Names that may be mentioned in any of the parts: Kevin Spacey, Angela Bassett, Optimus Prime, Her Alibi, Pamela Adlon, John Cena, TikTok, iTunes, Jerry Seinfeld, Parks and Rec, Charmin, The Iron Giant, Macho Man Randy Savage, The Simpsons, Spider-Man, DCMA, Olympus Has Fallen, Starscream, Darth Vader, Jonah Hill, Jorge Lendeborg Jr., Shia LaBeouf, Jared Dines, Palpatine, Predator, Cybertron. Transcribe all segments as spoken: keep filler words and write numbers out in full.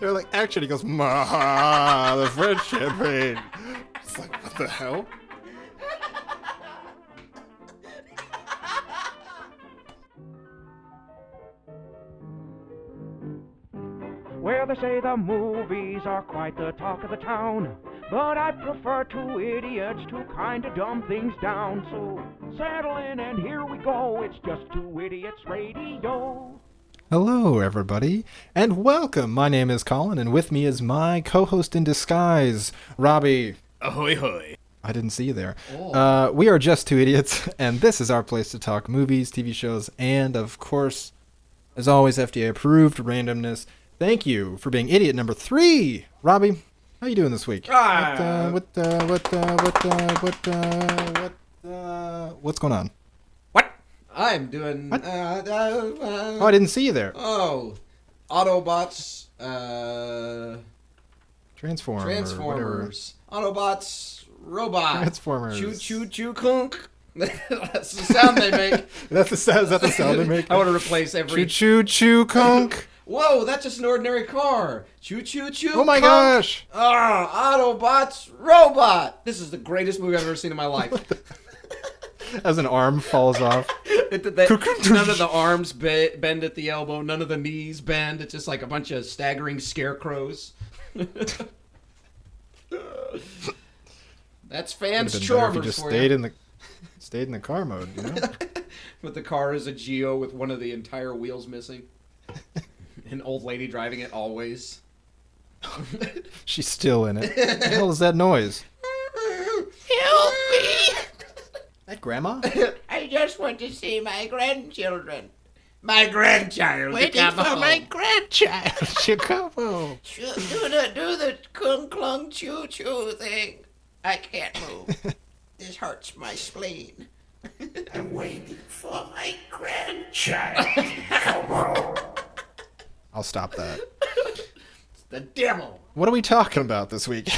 They're like, action. He goes, ma, the French champagne. It's like, what the hell? Well, they say the movies are quite the talk of the town, but I prefer two idiots to kind of dumb things down. So settle in and here we go. It's just Two Idiots Radio. Hello, everybody, and welcome. My name is Colin, and with me is my co-host in disguise, Robbie. Ahoy, hoy. I didn't see you there. Oh. Uh, we are Just Two Idiots, and this is our place to talk movies, T V shows, and, of course, as always, F D A-approved randomness. Thank you for being idiot number three, Robbie. How you doing this week? Ah. What, uh, what, uh, what, uh, what, uh, what, uh, what's going on? What? I'm doing. What? Uh, uh, uh, oh, I didn't see you there. Oh, Autobots. Uh, Transform Transformers. Autobots. Robots. Transformers. Choo choo choo kunk. That's the sound they make. That's the sound. Is that the sound they make? I want to replace every choo choo choo kunk. Whoa, that's just an ordinary car. Choo-choo-choo. Oh, my punk. Gosh. Ah, Autobots, Robot. This is the greatest movie I've ever seen in my life. As an arm falls off. it, they, none of the arms be bend at the elbow. None of the knees bend. It's just like a bunch of staggering scarecrows. That's fans' charmers just for stayed you. In the, stayed in the car mode, you know? But the car is a Geo with one of the entire wheels missing. An old lady driving it always. She's still in it. What the hell is that noise? Help me! That grandma? I just want to see my grandchildren. My grandchild. Waiting for home. My grandchild. Chicago. Do the do the clung clung choo choo thing. I can't move. This hurts my spleen. I'm waiting for my grandchild. Come on. I'll stop that. It's the demo. What are we talking about this week?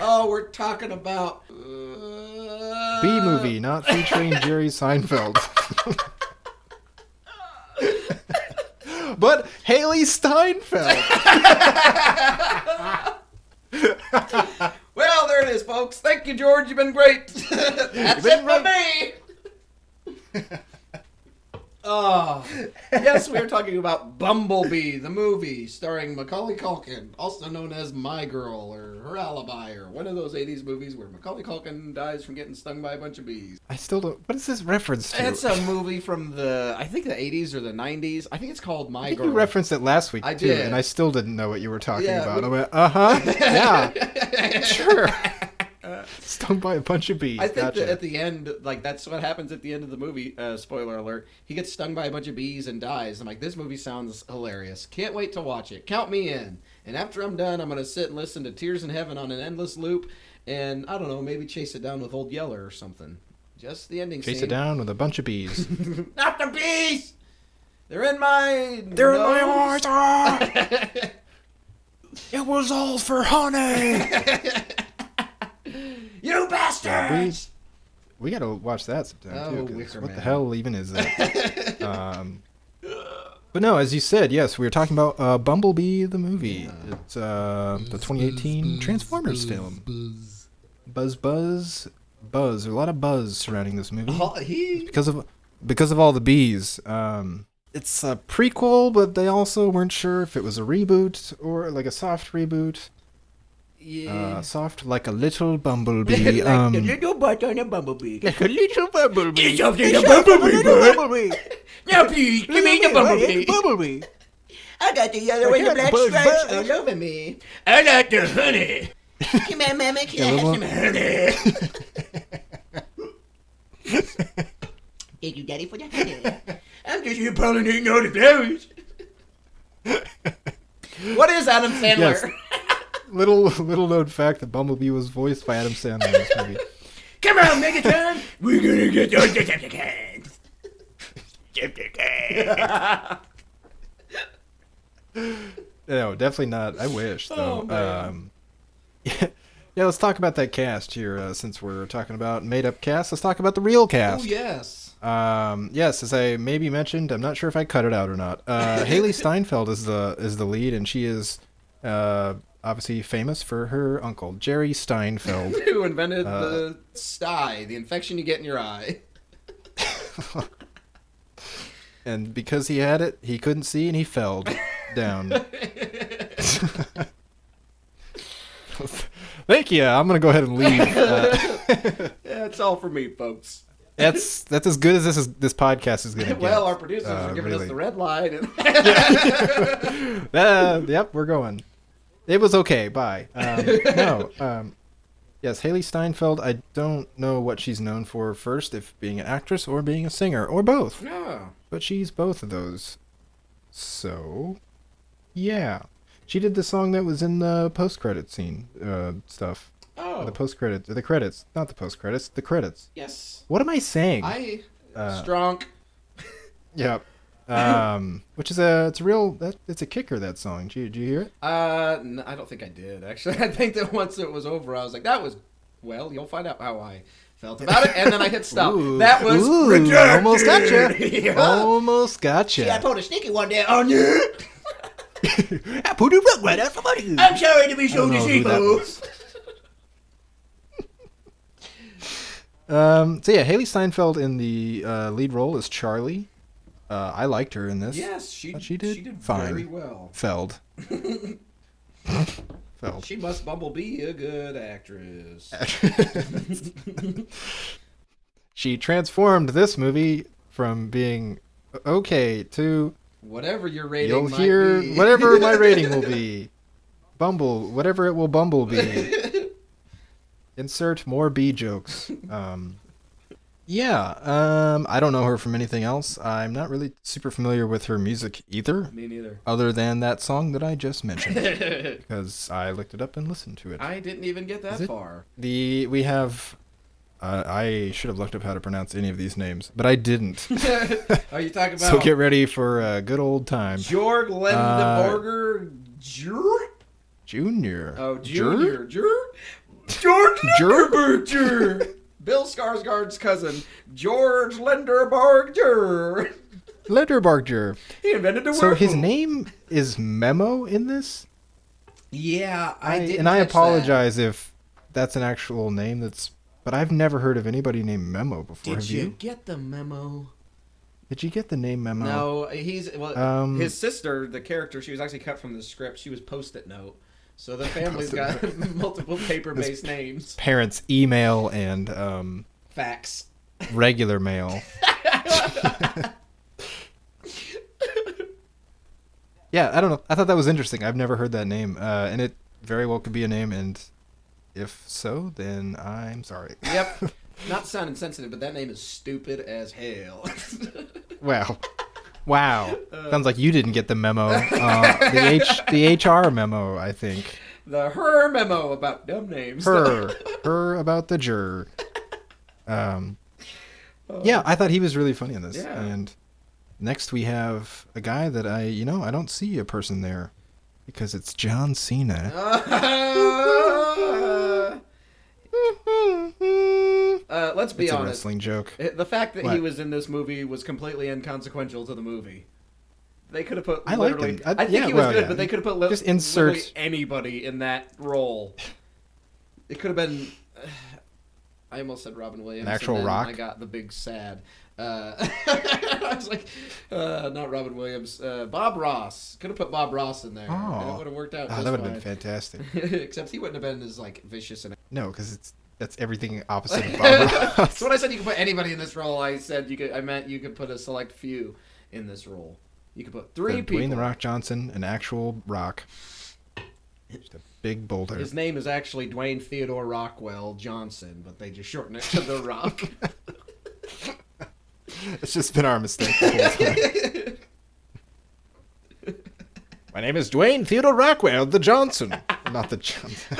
Oh, we're talking about... Uh... B-movie, not featuring Jerry Seinfeld. But Hailee Steinfeld. Well, there it is, folks. Thank you, George. You've been great. That's been it for me. Oh, yes, we are talking about Bumblebee, the movie, starring Macaulay Culkin, also known as My Girl or Her Alibi, or one of those eighties movies where Macaulay Culkin dies from getting stung by a bunch of bees. I still don't... What is this reference to? It's a movie from the, I think, the eighties or the nineties. I think it's called My I think Girl. You referenced it last week, I too, did. And I still didn't know what you were talking yeah, about. We... I went, uh-huh, yeah, sure. Stung by a bunch of bees. I think gotcha. That at the end, like, that's what happens at the end of the movie. Uh, spoiler alert. He gets stung by a bunch of bees and dies. I'm like, this movie sounds hilarious. Can't wait to watch it. Count me in. And after I'm done, I'm going to sit and listen to Tears in Heaven on an endless loop. And, I don't know, maybe chase it down with Old Yeller or something. Just the ending chase scene. Chase it down with a bunch of bees. Not the bees! They're in my... They're nose. In my water! It was all for honey! You bastards! Yeah, we, we gotta watch that sometime, oh, too. Wicker what man. The hell even is that? um, but no, as you said, yes, we were talking about uh, Bumblebee the movie. Yeah. It's uh, buzz, the twenty eighteen buzz, Transformers buzz, film. Buzz. buzz, buzz, buzz. There's a lot of buzz surrounding this movie. Oh, he... Because of because of all the bees. Um, it's a prequel, but they also weren't sure if it was a reboot or like a soft reboot. Yeah. Uh, soft like a little bumblebee. Like um, a little butt on a bumblebee. Like a little bumblebee. It's soft like a bumblebee. bumblebee. Now please, give me the bumblebee. bumblebee. I got the yellow and the black stripes all over me. I like the honey. Come on, Mama, can I have some honey? Thank you, Daddy, for the honey. I'm just here pollinating all the flowers. What is Adam Sandler? Yes. Little little known fact that Bumblebee was voiced by Adam Sandler in this movie. Come on, Megatron! We're gonna get those Decepticons! Decepticons! No, definitely not. I wish, though. Oh, um, yeah, yeah, let's talk about that cast here, uh, since we're talking about made-up cast. Let's talk about the real cast. Oh, yes. Um, yes, as I maybe mentioned, I'm not sure if I cut it out or not. Uh, Hailee Steinfeld is the is the lead, and she is uh, obviously famous for her uncle, Jerry Seinfeld, who invented uh, the sty, the infection you get in your eye. And because he had it, he couldn't see, and he fell down. Thank you. I'm gonna go ahead and leave. Uh, yeah, that's all for me, folks. That's that's as good as this is, this podcast is going to get. Well, our producers uh, are giving really. us the red line. And uh, yep, we're going. It was okay. Bye. Um, no. Um, yes, Hailee Steinfeld, I don't know what she's known for first, if being an actress or being a singer, or both. No. But she's both of those. So, yeah. She did the song that was in the post-credit scene uh, stuff. Oh. The post credits, the credits, not the post credits, the credits. Yes. What am I saying? I uh, strong. Yep. Yeah. Um, which is a it's a real that it's a kicker, that song. Did you, did you hear it? Uh, no, I don't think I did actually. I think that once it was over, I was like, that was well. You'll find out how I felt about it, and then I hit stop. Ooh. That was Ooh, rejected. Almost gotcha. Yeah. Almost gotcha. Yeah, I pulled a sneaky one there on you. I pulled a rug right out from under you. I'm sorry to be so deceitful. Um, so yeah, Hailee Steinfeld in the uh, lead role is Charlie. Uh, I liked her in this. Yes, she she did, she did fine. Very well. Feld. Feld. She must Bumblebee a good actress. She transformed this movie from being okay to whatever your rating. You'll might hear be. Whatever my rating will be. Bumble, whatever it will Bumblebee. Insert more bee jokes. Um, yeah, um, I don't know her from anything else. I'm not really super familiar with her music either. Me neither. Other than that song that I just mentioned, because I looked it up and listened to it. I didn't even get that far. The we have. Uh, I should have looked up how to pronounce any of these names, but I didn't. Are you talking about? So get ready for a good old time. Jorge Lendeborg Junior Junior. Oh, Junior. Junior. George Lenderberger, Bill Skarsgård's cousin, Jorge Lendeborg Lenderberger. He invented the word. So his name is Memo in this. Yeah, I, I did. And I apologize that. If that's an actual name. That's, but I've never heard of anybody named Memo before. Did you, you get the memo? Did you get the name Memo? No, he's well. Um, his sister, the character, she was actually cut from the script. She was Post-it note. So the family's got multiple paper-based names. Parents' email and um, fax, regular mail. Yeah, I don't know. I thought that was interesting. I've never heard that name, uh, and it very well could be a name. And if so, then I'm sorry. Yep. Not to sound insensitive, but that name is stupid as hell. Wow. Wow, uh, sounds like you didn't get the memo. Uh, the H, the H R memo, I think. The her memo about dumb names. Her, her about the jur. Um, uh, yeah, I thought he was really funny in this. Yeah. And next we have a guy that I, you know, I don't see a person there because it's John Cena. Uh, Uh, let's be it's honest. A wrestling joke. The fact that what? he was in this movie was completely inconsequential to the movie. They could have put I literally. I, I think yeah, he was well, good, yeah. but they could have put li- just insert anybody in that role. It could have been. Uh, I almost said Robin Williams. An actual and then rock. I got the big sad. Uh, I was like, uh, not Robin Williams. Uh, Bob Ross. Could have put Bob Ross in there. Oh. And it would have worked out. Oh, that would have been fantastic. Except he wouldn't have been as like vicious and. No, because it's. That's everything opposite of Bob Ross. So when I said you could put anybody in this role, I said you could. I meant you could put a select few in this role. You could put three so people. Dwayne The Rock Johnson, an actual rock. Just a big boulder. His name is actually Dwayne Theodore Rockwell Johnson, but they just shorten it to The Rock. It's just been our mistake the whole time. My name is Dwayne Theodore Rockwell the Johnson. Not the Johnson.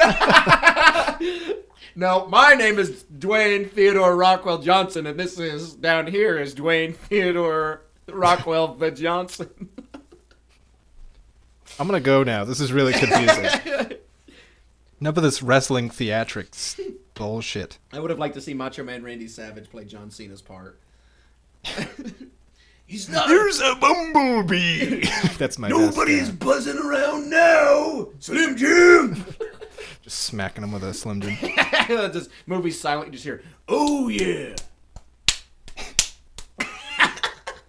No, my name is Dwayne Theodore Rockwell Johnson, and this is, down here, is Dwayne Theodore Rockwell the Johnson. I'm going to go now. This is really confusing. Enough of this wrestling theatrics bullshit. I would have liked to see Macho Man Randy Savage play John Cena's part. He's not. There's a, a bumblebee. That's my. Nobody's best, yeah. buzzing around now. Slim Jim. Just smacking him with a Slim Jim. Just movie silent. You just hear, oh yeah.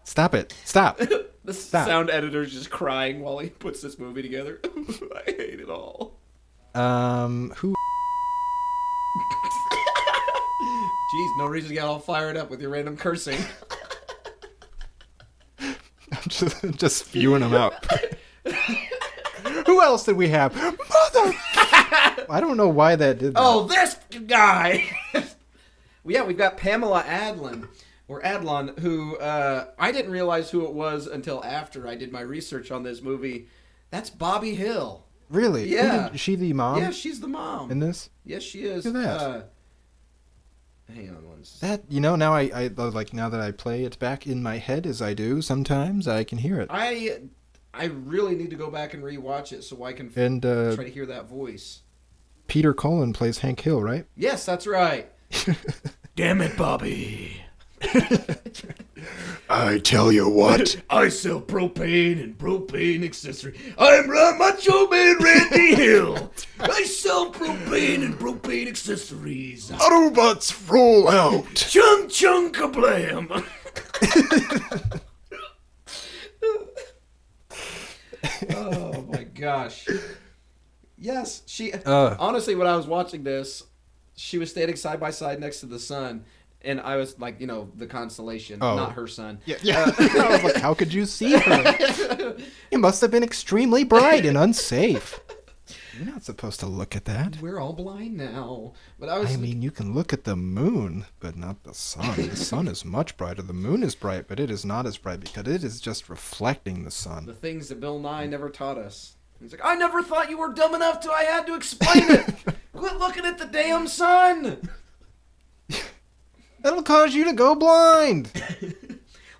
Stop it. Stop. The Stop. sound editor's just crying while he puts this movie together. I hate it all. Um, who? Jeez, no reason to get all fired up with your random cursing. I'm just, just spewing them out. Who else did we have? Mother! I don't know why that did that. Oh, this guy! Well, yeah, we've got Pamela Adlon, or Adlon, who uh, I didn't realize who it was until after I did my research on this movie. That's Bobby Hill. Really? Yeah. Is she the mom? Yeah, she's the mom. In this? Yes, she is. Look at that. Uh, Hang on one second. That, you know, now I, I, like, now that I play it back in my head as I do, sometimes I can hear it. I, I really need to go back and rewatch it so I can and, uh, try to hear that voice. Peter Cullen plays Hank Hill, right? Yes, that's right. Damn it, Bobby. I tell you what. I sell propane and propane accessory. I'm Macho Man Randy Hill. I sell propane and propane accessories. Autobots roll out. Chung chung kablam. Oh my gosh. Yes, she. Uh. Honestly, when I was watching this, she was standing side by side next to the sun. And I was like, you know, the constellation, oh. not her son. Yeah, yeah. Uh, I was like, how could you see her? It must have been extremely bright and unsafe. You're not supposed to look at that. We're all blind now. But I was. I mean, you can look at the moon, but not the sun. The sun is much brighter. The moon is bright, but it is not as bright because it is just reflecting the sun. The things that Bill Nye never taught us. He's like, I never thought you were dumb enough till I had to explain it. Quit looking at the damn sun. That'll cause you to go blind.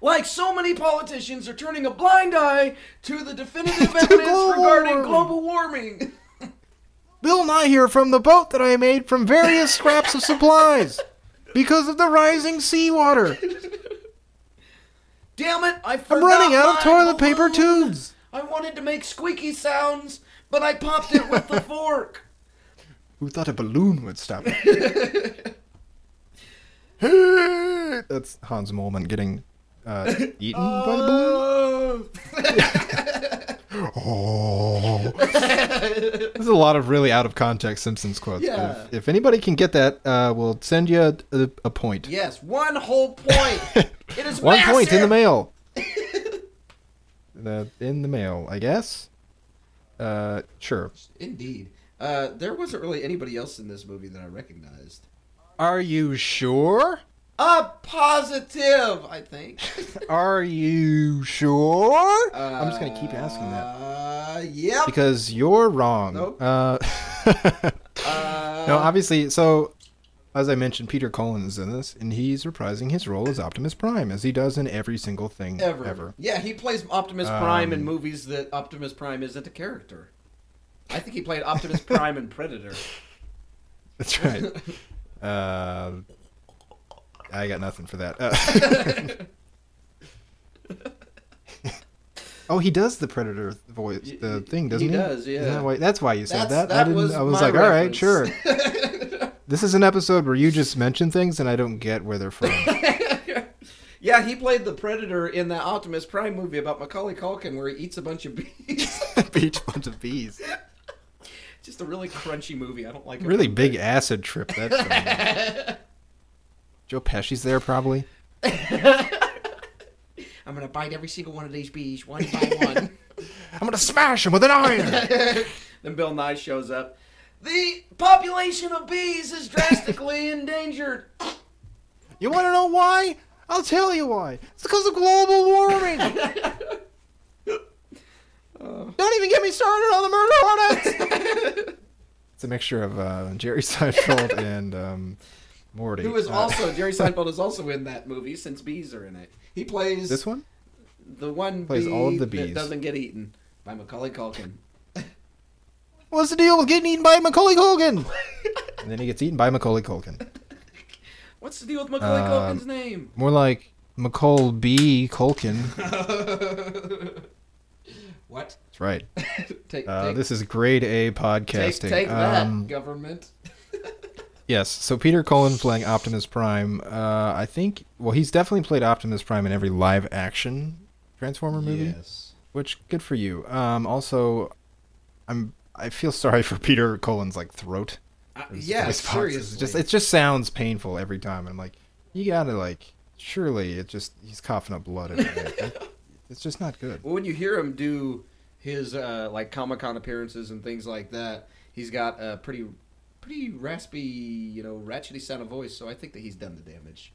Like so many politicians are turning a blind eye to the definitive evidence global regarding warming. global warming. Bill Nye here from the boat that I made from various scraps of supplies because of the rising seawater. Damn it, I forgot I'm running out of toilet balloon. paper tubes. I wanted to make squeaky sounds, but I popped it with the fork. Who thought a balloon would stop it? That's Hans Moleman getting uh, eaten oh. by the balloon. Oh. There's a lot of really out of context Simpsons quotes. Yeah. If, if anybody can get that, uh, we'll send you a, a, a point. Yes, one whole point. It is one massive. point in the mail. the, in the mail, I guess. Uh, sure. Indeed. Uh, there wasn't really anybody else in this movie that I recognized. Are you sure? Uh, positive, I think. Are you sure? Uh, I'm just going to keep asking that. Uh, yeah. Because you're wrong. Nope. Uh, uh, no, obviously, so, as I mentioned, Peter Cullen is in this, and he's reprising his role as Optimus Prime, as he does in every single thing ever. ever. Yeah, he plays Optimus um, Prime in movies that Optimus Prime isn't a character. I think he played Optimus Prime in Predator. That's right. Uh, I got nothing for that. Uh. Oh, he does the Predator voice, the thing, doesn't he? He does, yeah. That why, that's why you said that's, that. that. I didn't. Was I was like, reference. all right, sure. This is an episode where you just mention things and I don't get where they're from. Yeah, he played the Predator in that Optimus Prime movie about Macaulay Culkin where he eats a bunch of bees. Eats a bunch of bees. Just a really crunchy movie. I don't like it. Really big there. acid trip. That's Joe Pesci's there, probably. I'm going to bite every single one of these bees, one by one. I'm going to smash them with an iron. Then Bill Nye shows up. The population of bees is drastically endangered. You want to know why? I'll tell you why. It's because of global warming. Don't even get me started on the murder hornets. It's a mixture of uh, Jerry Seinfeld and um, Morty. Who is uh, also Jerry Seinfeld is also in that movie since bees are in it. He plays this one. The one plays bee all of the bees that doesn't get eaten by Macaulay Culkin. What's the deal with getting eaten by Macaulay Culkin? And then he gets eaten by Macaulay Culkin. What's the deal with Macaulay uh, Culkin's name? More like Macaulay Culkin. What? That's right. take, uh, take, this is grade A podcasting. Take, take that, um, government. Yes, so Peter Cullen playing Optimus Prime. Uh, I think, well, he's definitely played Optimus Prime in every live-action Transformer movie. Yes. Which, good for you. Um, also, I'm I feel sorry for Peter Cullen's, like, throat. Uh, yeah, seriously. Just, it just sounds painful every time. I'm like, you gotta, like, surely it just, he's coughing up blood every day. It's just not good. Well, when you hear him do his, uh, like, Comic-Con appearances and things like that, he's got a pretty... pretty raspy, you know, ratchety sound of voice, so I think that he's done the damage.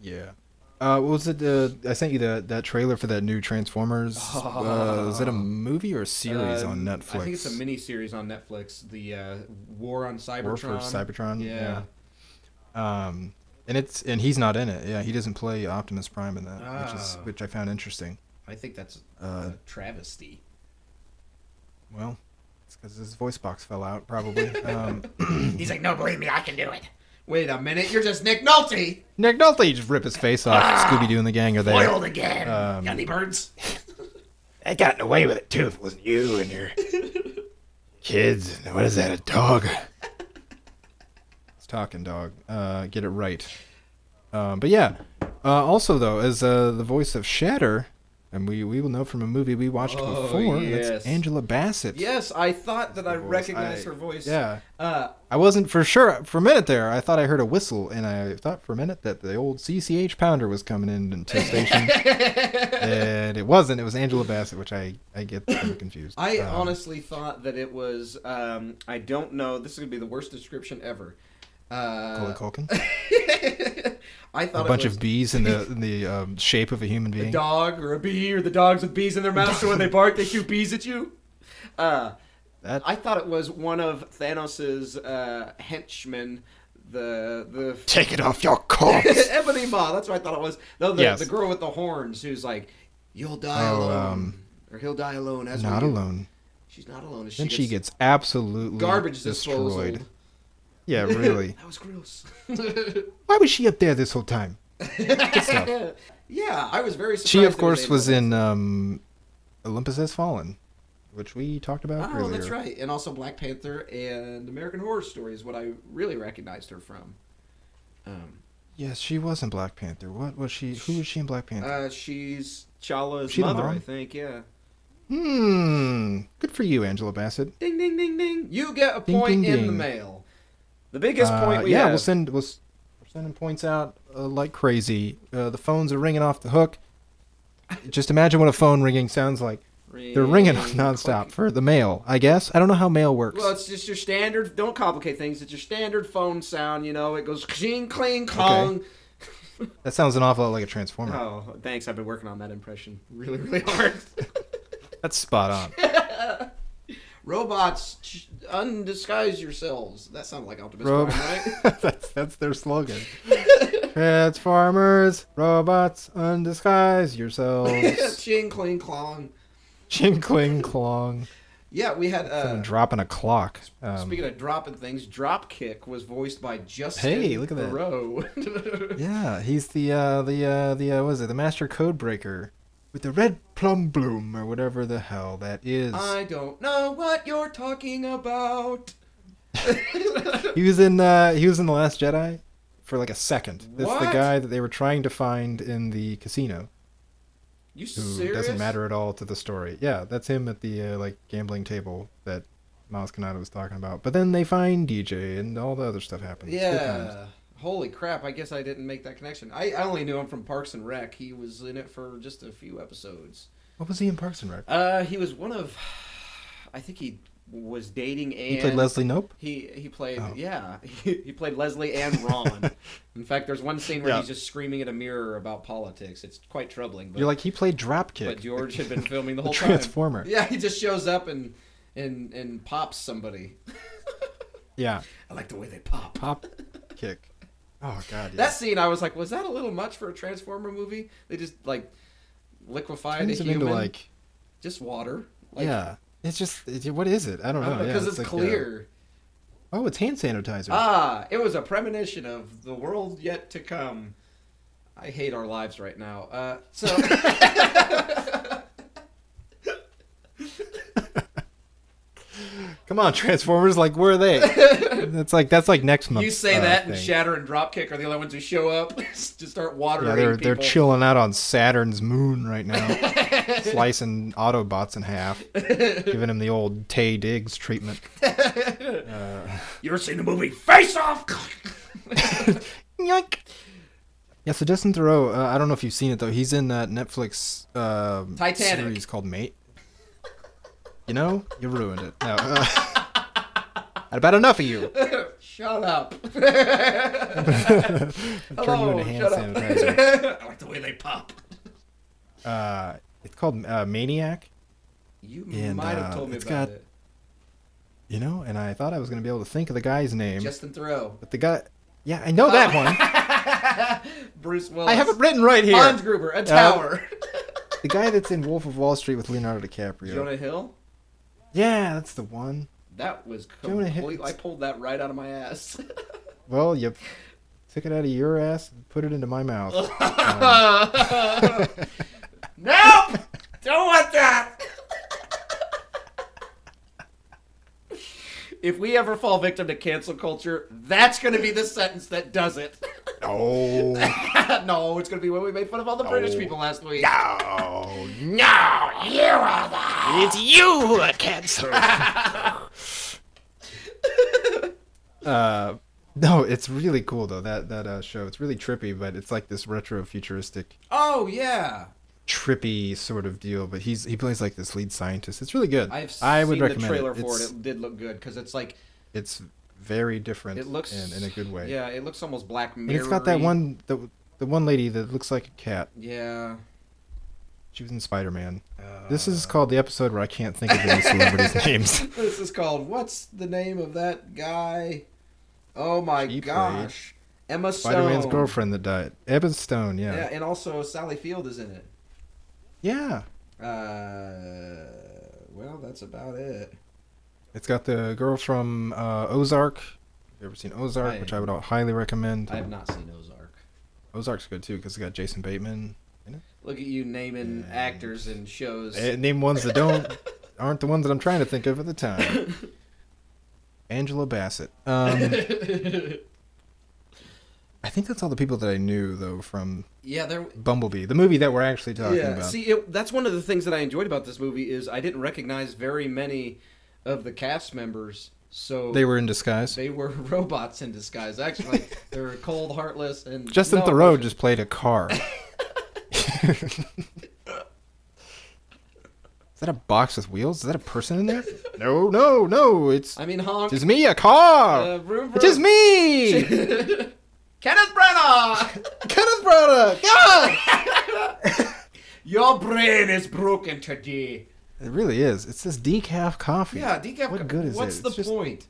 Yeah. Uh, what was it? Uh, I sent you the, that trailer for that new Transformers. Oh. Uh, is it a movie or a series uh, on Netflix? I think it's a mini-series on Netflix. The uh, War on Cybertron. War for Cybertron. Yeah. yeah. Um, and it's and he's not in it. Yeah, he doesn't play Optimus Prime in that, ah. which is which I found interesting. I think that's uh, a travesty. Well. Because his voice box fell out, probably. Um, He's like, no, believe me, I can do it. Wait a minute, you're just Nick Nolte. Nick Nolte, just rip his face off. Ah, Scooby-Doo and the gang are there. Foiled again. Um, Got any birds? I got away with it, too, if it wasn't you and your kids. What is that, a dog? It's talking dog. Uh, get it right. Um, but yeah, uh, also, though, as uh, the voice of Shatter... And we, we will know from a movie we watched oh, before. Yes. That's Angela Bassett. Yes, I thought that I recognized I, her voice. Yeah. Uh, I wasn't for sure. For a minute there, I thought I heard a whistle, and I thought for a minute that the old C C H Pounder was coming in into station. And it wasn't. It was Angela Bassett, which I, I get confused. I um, honestly thought that it was, um, I don't know, this is going to be the worst description ever. Uh, Culkin. I thought a bunch of bees in the in the um, shape of a human being. A dog or a bee, or the dogs with bees in their mouths, so when they bark, they shoot bees at you. Uh, that... I thought it was one of Thanos' uh, henchmen. The the take it off your corpse, Ebony Maw. That's what I thought it was. No, the, yes. the girl with the horns who's like, "You'll die oh, alone," um, or "He'll die alone." As not alone. She's not alone. As then she gets, she gets absolutely garbage destroyed. Disposal. Yeah, really. That was gross. Why was she up there this whole time? Yeah, I was very surprised. She, of course, was in um, Olympus Has Fallen, which we talked about oh, earlier. Oh, that's right. And also Black Panther and American Horror Story is what I really recognized her from. Um, yes, she was in Black Panther. What was she? Who was she in Black Panther? Uh, she's Chala's she mother, I think, yeah. Hmm. Good for you, Angela Bassett. Ding, ding, ding, ding. You get a ding, point ding, in ding. the mail. The biggest point uh, we yeah, have. Yeah, we'll send, we'll, we're sending points out uh, like crazy. Uh, the phones are ringing off the hook. Just imagine what a phone ringing sounds like. Ring, They're ringing nonstop for the mail, I guess. I don't know how mail works. Well, it's just your standard, don't complicate things. It's your standard phone sound, you know. It goes kling, kling, kong. Okay. That sounds an awful lot like a Transformer. Oh, thanks. I've been working on that impression really, really hard. That's spot on. Robots, undisguise yourselves. That sounded like Optimus Rob- Prime, right? that's, that's their slogan. Transformers, robots, undisguise yourselves. Ching, cling, clong. Ching, cling, clong. Yeah, we had... Uh, Someone dropping a clock. Um, speaking of dropping things, Dropkick was voiced by Justin hey, look at Theroux. That. Yeah, he's the, uh, the, uh, the uh, what is it, the master code breaker. With the red plum bloom, or whatever the hell that is. I don't know what you're talking about. he was in uh, he was in The Last Jedi for like a second. That's the guy that they were trying to find in the casino. You serious? Who doesn't matter at all to the story. Yeah, that's him at the uh, like gambling table that Miles Kanata was talking about. But then they find D J and all the other stuff happens. Yeah. Holy crap, I guess I didn't make that connection. I, I only knew him from Parks and Rec. He was in it for just a few episodes. What was he in Parks and Rec? Uh, he was one of... I think he was dating Anne. He played Leslie Knope? He he played, oh. yeah. He, he played Leslie and Ron. In fact, there's one scene where yeah. he's just screaming at a mirror about politics. It's quite troubling. But, you're like, he played Dropkick. But George had been filming the whole the Transformer. time. Transformer. Yeah, he just shows up and, and, and pops somebody. Yeah. I like the way they pop. Pop kick. Oh, God, yeah. That scene, I was like, was that a little much for a Transformer movie? They just, like, liquefied a human. Into, like, just water. Like, yeah. It's just, it, what is it? I don't know. I don't know because yeah, it's, it's like, clear. Uh, oh, it's hand sanitizer. Ah, it was a premonition of the world yet to come. I hate our lives right now. Uh, so. Come on, Transformers! Like, where are they? That's like that's like next month. You say uh, that, and thing. Shatter and Dropkick are the only ones who show up to start watering. Yeah, they're people. They're chilling out on Saturn's moon right now, slicing Autobots in half, giving them the old Tay Diggs treatment. Uh, you ever seen the movie Face Off? Yoink. Yeah, so Justin Theroux, uh, I don't know if you've seen it, though. He's in that Netflix uh, Titanic. series called Mate. You know? You ruined it. No, uh, I'd about enough of you. Shut up. Hello, turn you into hand sanitizer. I like the way they pop. Uh, it's called uh, Maniac. You and, might have uh, told me about got, it. You know, and I thought I was going to be able to think of the guy's name. Justin Theroux. But the guy... Yeah, I know oh. that one. Bruce Willis. I have it written right here. Hans Gruber, a tower. Uh, the guy that's in Wolf of Wall Street with Leonardo DiCaprio. Jonah Hill? Yeah, that's the one. That was complete. I pulled that right out of my ass. Well, you took it out of your ass and put it into my mouth. um. Nope! Don't want that! If we ever fall victim to cancel culture, that's going to be the sentence that does it. No. No, it's going to be when we made fun of all the no. British people last week. No. No, you are the... It's you who are canceled. uh, no, it's really cool, though, that, that uh, show. It's really trippy, but it's like this retro-futuristic... Oh, yeah. Trippy sort of deal, but he's he plays like this lead scientist. It's really good. I've seen I would the trailer it. for it's, it. It did look good because it's like it's very different. It looks in, in a good way. Yeah, it looks almost Black Mirror. It's got that one the the one lady that looks like a cat. Yeah, she was in Spider-Man. Uh, this is called the episode where I can't think of any celebrities' names. This is called what's the name of that guy? Oh my she gosh, played Emma Stone. Spider-Man's girlfriend that died. Emma Stone. Yeah. Yeah, and also Sally Field is in it. Yeah. Uh, well, that's about it. It's got the girl from uh, Ozark. Have you ever seen Ozark? I, which I would highly recommend. I have not seen Ozark. Ozark's good, too, because it's got Jason Bateman in it. Look at you naming and actors and shows. Name ones that don't aren't the ones that I'm trying to think of at the time. Angela Bassett. Um... I think that's all the people that I knew, though, from yeah, there... Bumblebee, the movie that we're actually talking yeah. about. See, it, that's one of the things that I enjoyed about this movie is I didn't recognize very many of the cast members. So they were in disguise? They were robots in disguise, actually. They were cold, heartless, and... Justin no, Theroux just played a car. Is that a box with wheels? Is that a person in there? No, no, no, it's... I mean, honk. It's me, a car! Uh, vroom, vroom. It is me! Kenneth Branagh! Kenneth Branagh! God! Your brain is broken today. It really is. It's this decaf coffee. Yeah, decaf coffee. What good is What's it? What's the just, point?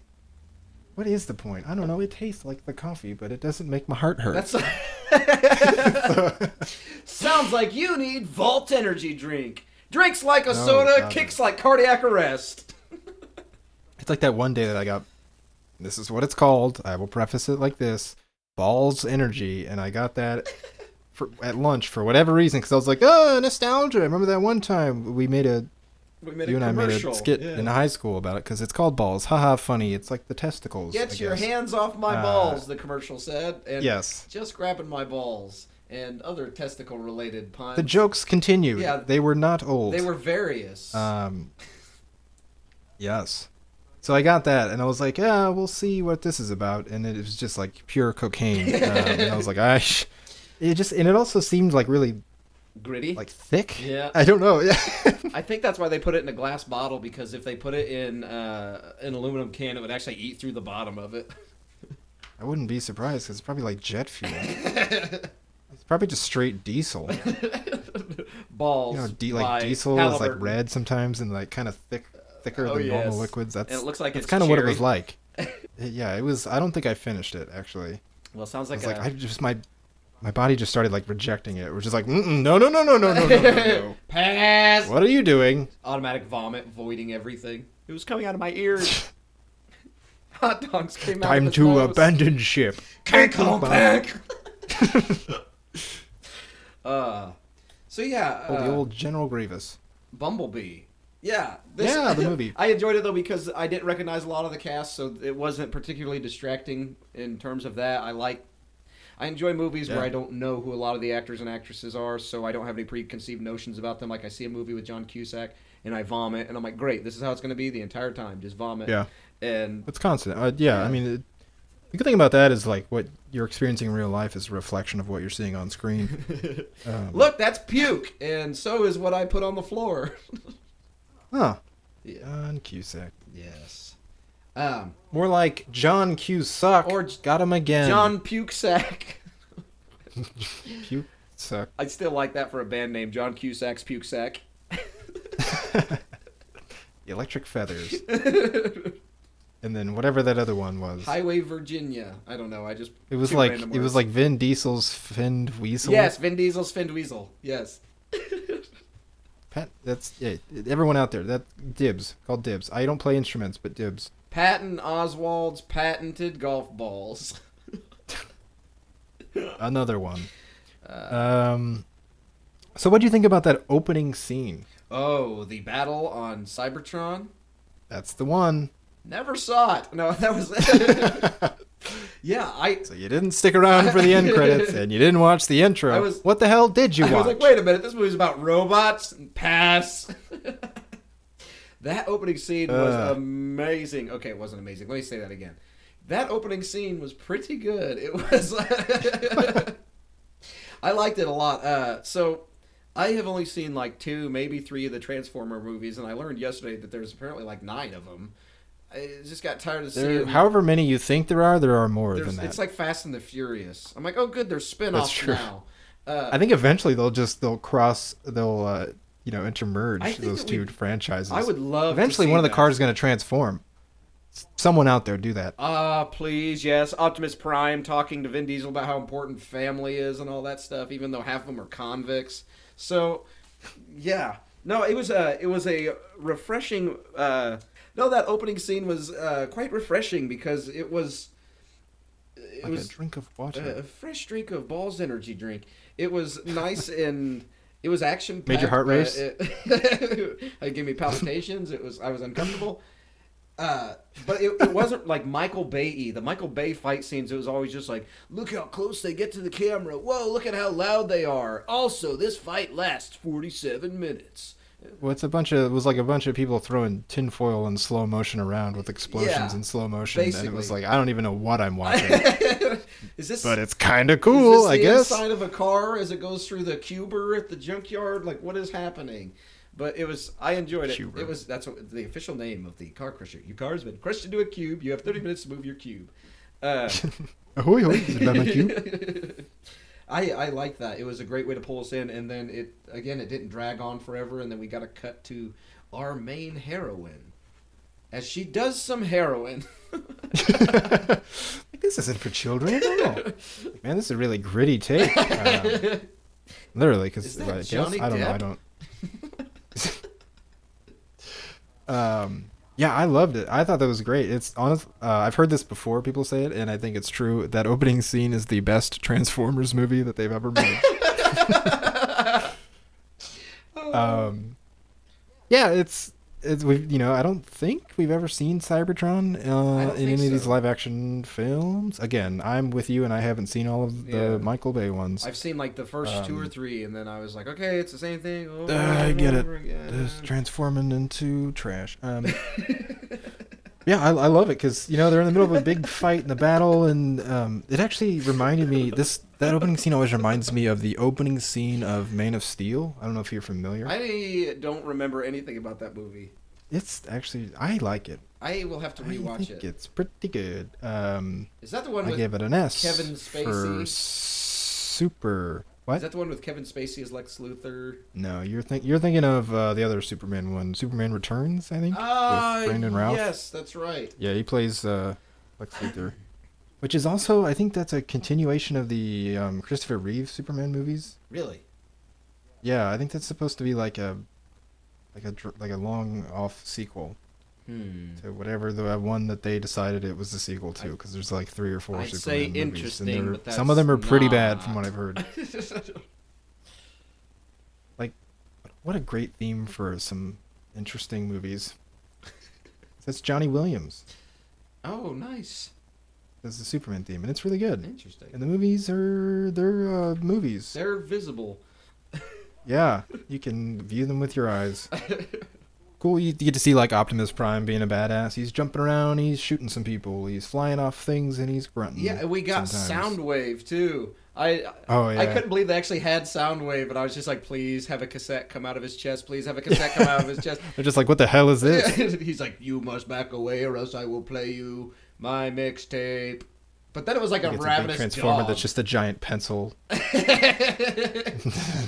What is the point? I don't know. It tastes like the coffee, but it doesn't make my heart hurt. That's a... Sounds like you need Volt Energy drink. Drinks like a no, soda, kicks it. like cardiac arrest. It's like that one day that I got... This is what it's called. I will preface it like this. Balls Energy, and I got that for, at lunch for whatever reason, because I was like, oh, nostalgia. I remember that one time we made a, we made you a and commercial. I made a skit yeah. in high school about it, because it's called Balls. Haha, funny. It's like the testicles. Get I your guess. hands off my uh, balls, the commercial said. And yes. Just grabbing my balls and other testicle-related puns. The jokes continued. Yeah, they were not old. They were various. Um. Yes. So I got that, and I was like, yeah, we'll see what this is about. And it was just, like, pure cocaine. Um, and I was like, I... It just... And it also seemed, like, really... Gritty? Like, thick? Yeah. I don't know. I think that's why they put it in a glass bottle, because if they put it in uh, an aluminum can, it would actually eat through the bottom of it. I wouldn't be surprised, because it's probably, like, jet fuel. It's probably just straight diesel. Balls. You know, de- like, diesel is, like, red sometimes, and, like, kind of thick... thicker oh, than yes. normal liquids. That's, and it looks like that's it's kind of what it was like. Yeah, it was. I don't think I finished it actually. Well, it sounds like I was a... like I just my my body just started like rejecting it. We're just like Mm-mm, no no no no no no no no. Pass. What are you doing? Automatic vomit, voiding everything. It was coming out of my ears. Hot dogs came out. Time of to nose. abandon ship. Can't come back. Uh, so yeah. Oh, the uh, old General Grievous. Bumblebee. Yeah. This, yeah, the movie. I enjoyed it, though, because I didn't recognize a lot of the cast, so it wasn't particularly distracting in terms of that. I like... I enjoy movies yeah. where I don't know who a lot of the actors and actresses are, so I don't have any preconceived notions about them. Like, I see a movie with John Cusack, and I vomit, and I'm like, great, this is how it's going to be the entire time. Just vomit. Yeah. And it's constant. Uh, yeah, yeah, I mean... It, the good thing about that is, like, what you're experiencing in real life is a reflection of what you're seeing on screen. um, Look, that's puke, and so is what I put on the floor. Huh. Yeah. John Cusack. Yes. Um, More like John Cusack. Or got him again. John Pukesack. Pukesack. I'd still like that for a band name. John Cusack's Pukesack. The Electric Feathers. And then whatever that other one was. Highway Virginia. I don't know. I just. It was like it was like Vin Diesel's Find Weasel. Yes, Vin Diesel's Find Weasel. Yes. Pat, that's it. Everyone out there, that dibs, called dibs. I don't play instruments, but dibs. Patton Oswald's patented golf balls. Another one. Uh, um, so what do you think about that opening scene? Oh, the battle on Cybertron? That's the one. Never saw it. No, that was it. Yeah, I... So you didn't stick around for the end credits, and you didn't watch the intro. I was, what the hell did you I watch? I was like, wait a minute, this movie's about robots? And pass. That opening scene was uh, amazing. Okay, it wasn't amazing. Let me say that again. That opening scene was pretty good. It was... I liked it a lot. Uh, so, I have only seen like two, maybe three of the Transformer movies, and I learned yesterday that there's apparently like nine of them. I just got tired of seeing there, however many you think there are, there are more than that. It's like Fast and the Furious. I'm like, oh, good, there's spin-offs now. Uh, I think eventually they'll just they'll cross they'll uh, you know intermerge those two franchises. I would love. Eventually, one of the cars is going to transform. Someone out there do that. Ah, uh, please, yes. Optimus Prime talking to Vin Diesel about how important family is and all that stuff, even though half of them are convicts. So, yeah, no, it was a it was a refreshing. Uh, No, that opening scene was uh, quite refreshing because it was... It like was a drink of water. A, a fresh drink of Ball's energy drink. It was nice and... It was action-packed. Made your heart race? It, it gave me palpitations. It was I was uncomfortable. Uh, but it, it wasn't like Michael Bay-y. The Michael Bay fight scenes, it was always just like, look how close they get to the camera. Whoa, look at how loud they are. Also, this fight lasts forty-seven minutes. Well, it's a bunch of, it was like a bunch of people throwing tinfoil in slow motion around with explosions yeah, in slow motion. Basically. And it was like, I don't even know what I'm watching. Is this, but it's kind of cool, is this I the guess. The inside of a car as it goes through the cuber at the junkyard? Like, what is happening? But it was, I enjoyed it. Cuber. It was, that's what, the official name of the car crusher. Your car has been crushed into a cube. You have thirty minutes to move your cube. Uh, ahoy, ahoy. Is that my cube? I, I like that. It was a great way to pull us in, and then it again it didn't drag on forever, and then we got a cut to our main heroine, as she does some heroin. Like, this isn't for children at all. Like, man, this is a really gritty take. Uh, literally, because I guess I don't know. I don't. um. Yeah, I loved it. I thought that was great. It's honest. Uh, I've heard this before. People say it, and I think it's true. That opening scene is the best Transformers movie that they've ever made. oh. Um, yeah, it's it's we you know I don't think we've ever seen Cybertron uh, in any so. of these live action films. Again, I'm with you, and I haven't seen all of the yeah. Michael Bay ones. I've seen like the first um, two or three, and then I was like, okay, it's the same thing. Over uh, and I get over it. Again. Just transforming into trash. Um, yeah, I, I love it because, you know, they're in the middle of a big fight in the battle, and um, it actually reminded me, this that opening scene always reminds me of the opening scene of Man of Steel. I don't know if you're familiar. I don't remember anything about that movie. It's actually, I like it. I will have to rewatch I think it. It's pretty good. Um, Is that the one I with gave it an S Kevin Spacey? For super... What? Is that the one with Kevin Spacey as Lex Luthor? No, you're think you're thinking of uh, the other Superman one, Superman Returns, I think. Uh, with Brandon Routh. Yes, that's right. Yeah, he plays uh, Lex Luthor, which is also I think that's a continuation of the um, Christopher Reeve Superman movies. Really? Yeah, I think that's supposed to be like a like a like a long off sequel. Hmm. To whatever the one that they decided it was the sequel to, because there's like three or four I'd Superman say movies, interesting, and but that's some of them are pretty not. bad, from what I've heard. What a great theme for some interesting movies. That's Johnny Williams. Oh, nice. That's the Superman theme, and it's really good. Interesting. And the movies are, they're uh, movies. They're visible. Yeah, you can view them with your eyes. Cool, you get to see like Optimus Prime being a badass. He's jumping around, he's shooting some people, he's flying off things, and he's grunting. Yeah, we got sometimes. Soundwave too. I oh, yeah. I couldn't believe they actually had Soundwave, but I was just like, please have a cassette come out of his chest. Please have a cassette come out of his chest. They're just like, what the hell is this? He's like, you must back away or else I will play you my mixtape. But then it was like a ravenous Transformer dog. That's just a giant pencil.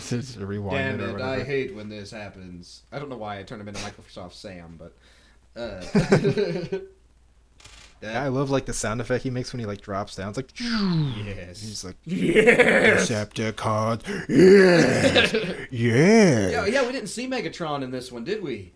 Just rewind Damn it, it I hate when this happens. I don't know why I turned him into Microsoft Sam, but... Uh. Yeah, I love like the sound effect he makes when he like drops down. It's like, yes, he's like, yes, Decepticons, yes, yes. Yeah, yeah. We didn't see Megatron in this one, did we?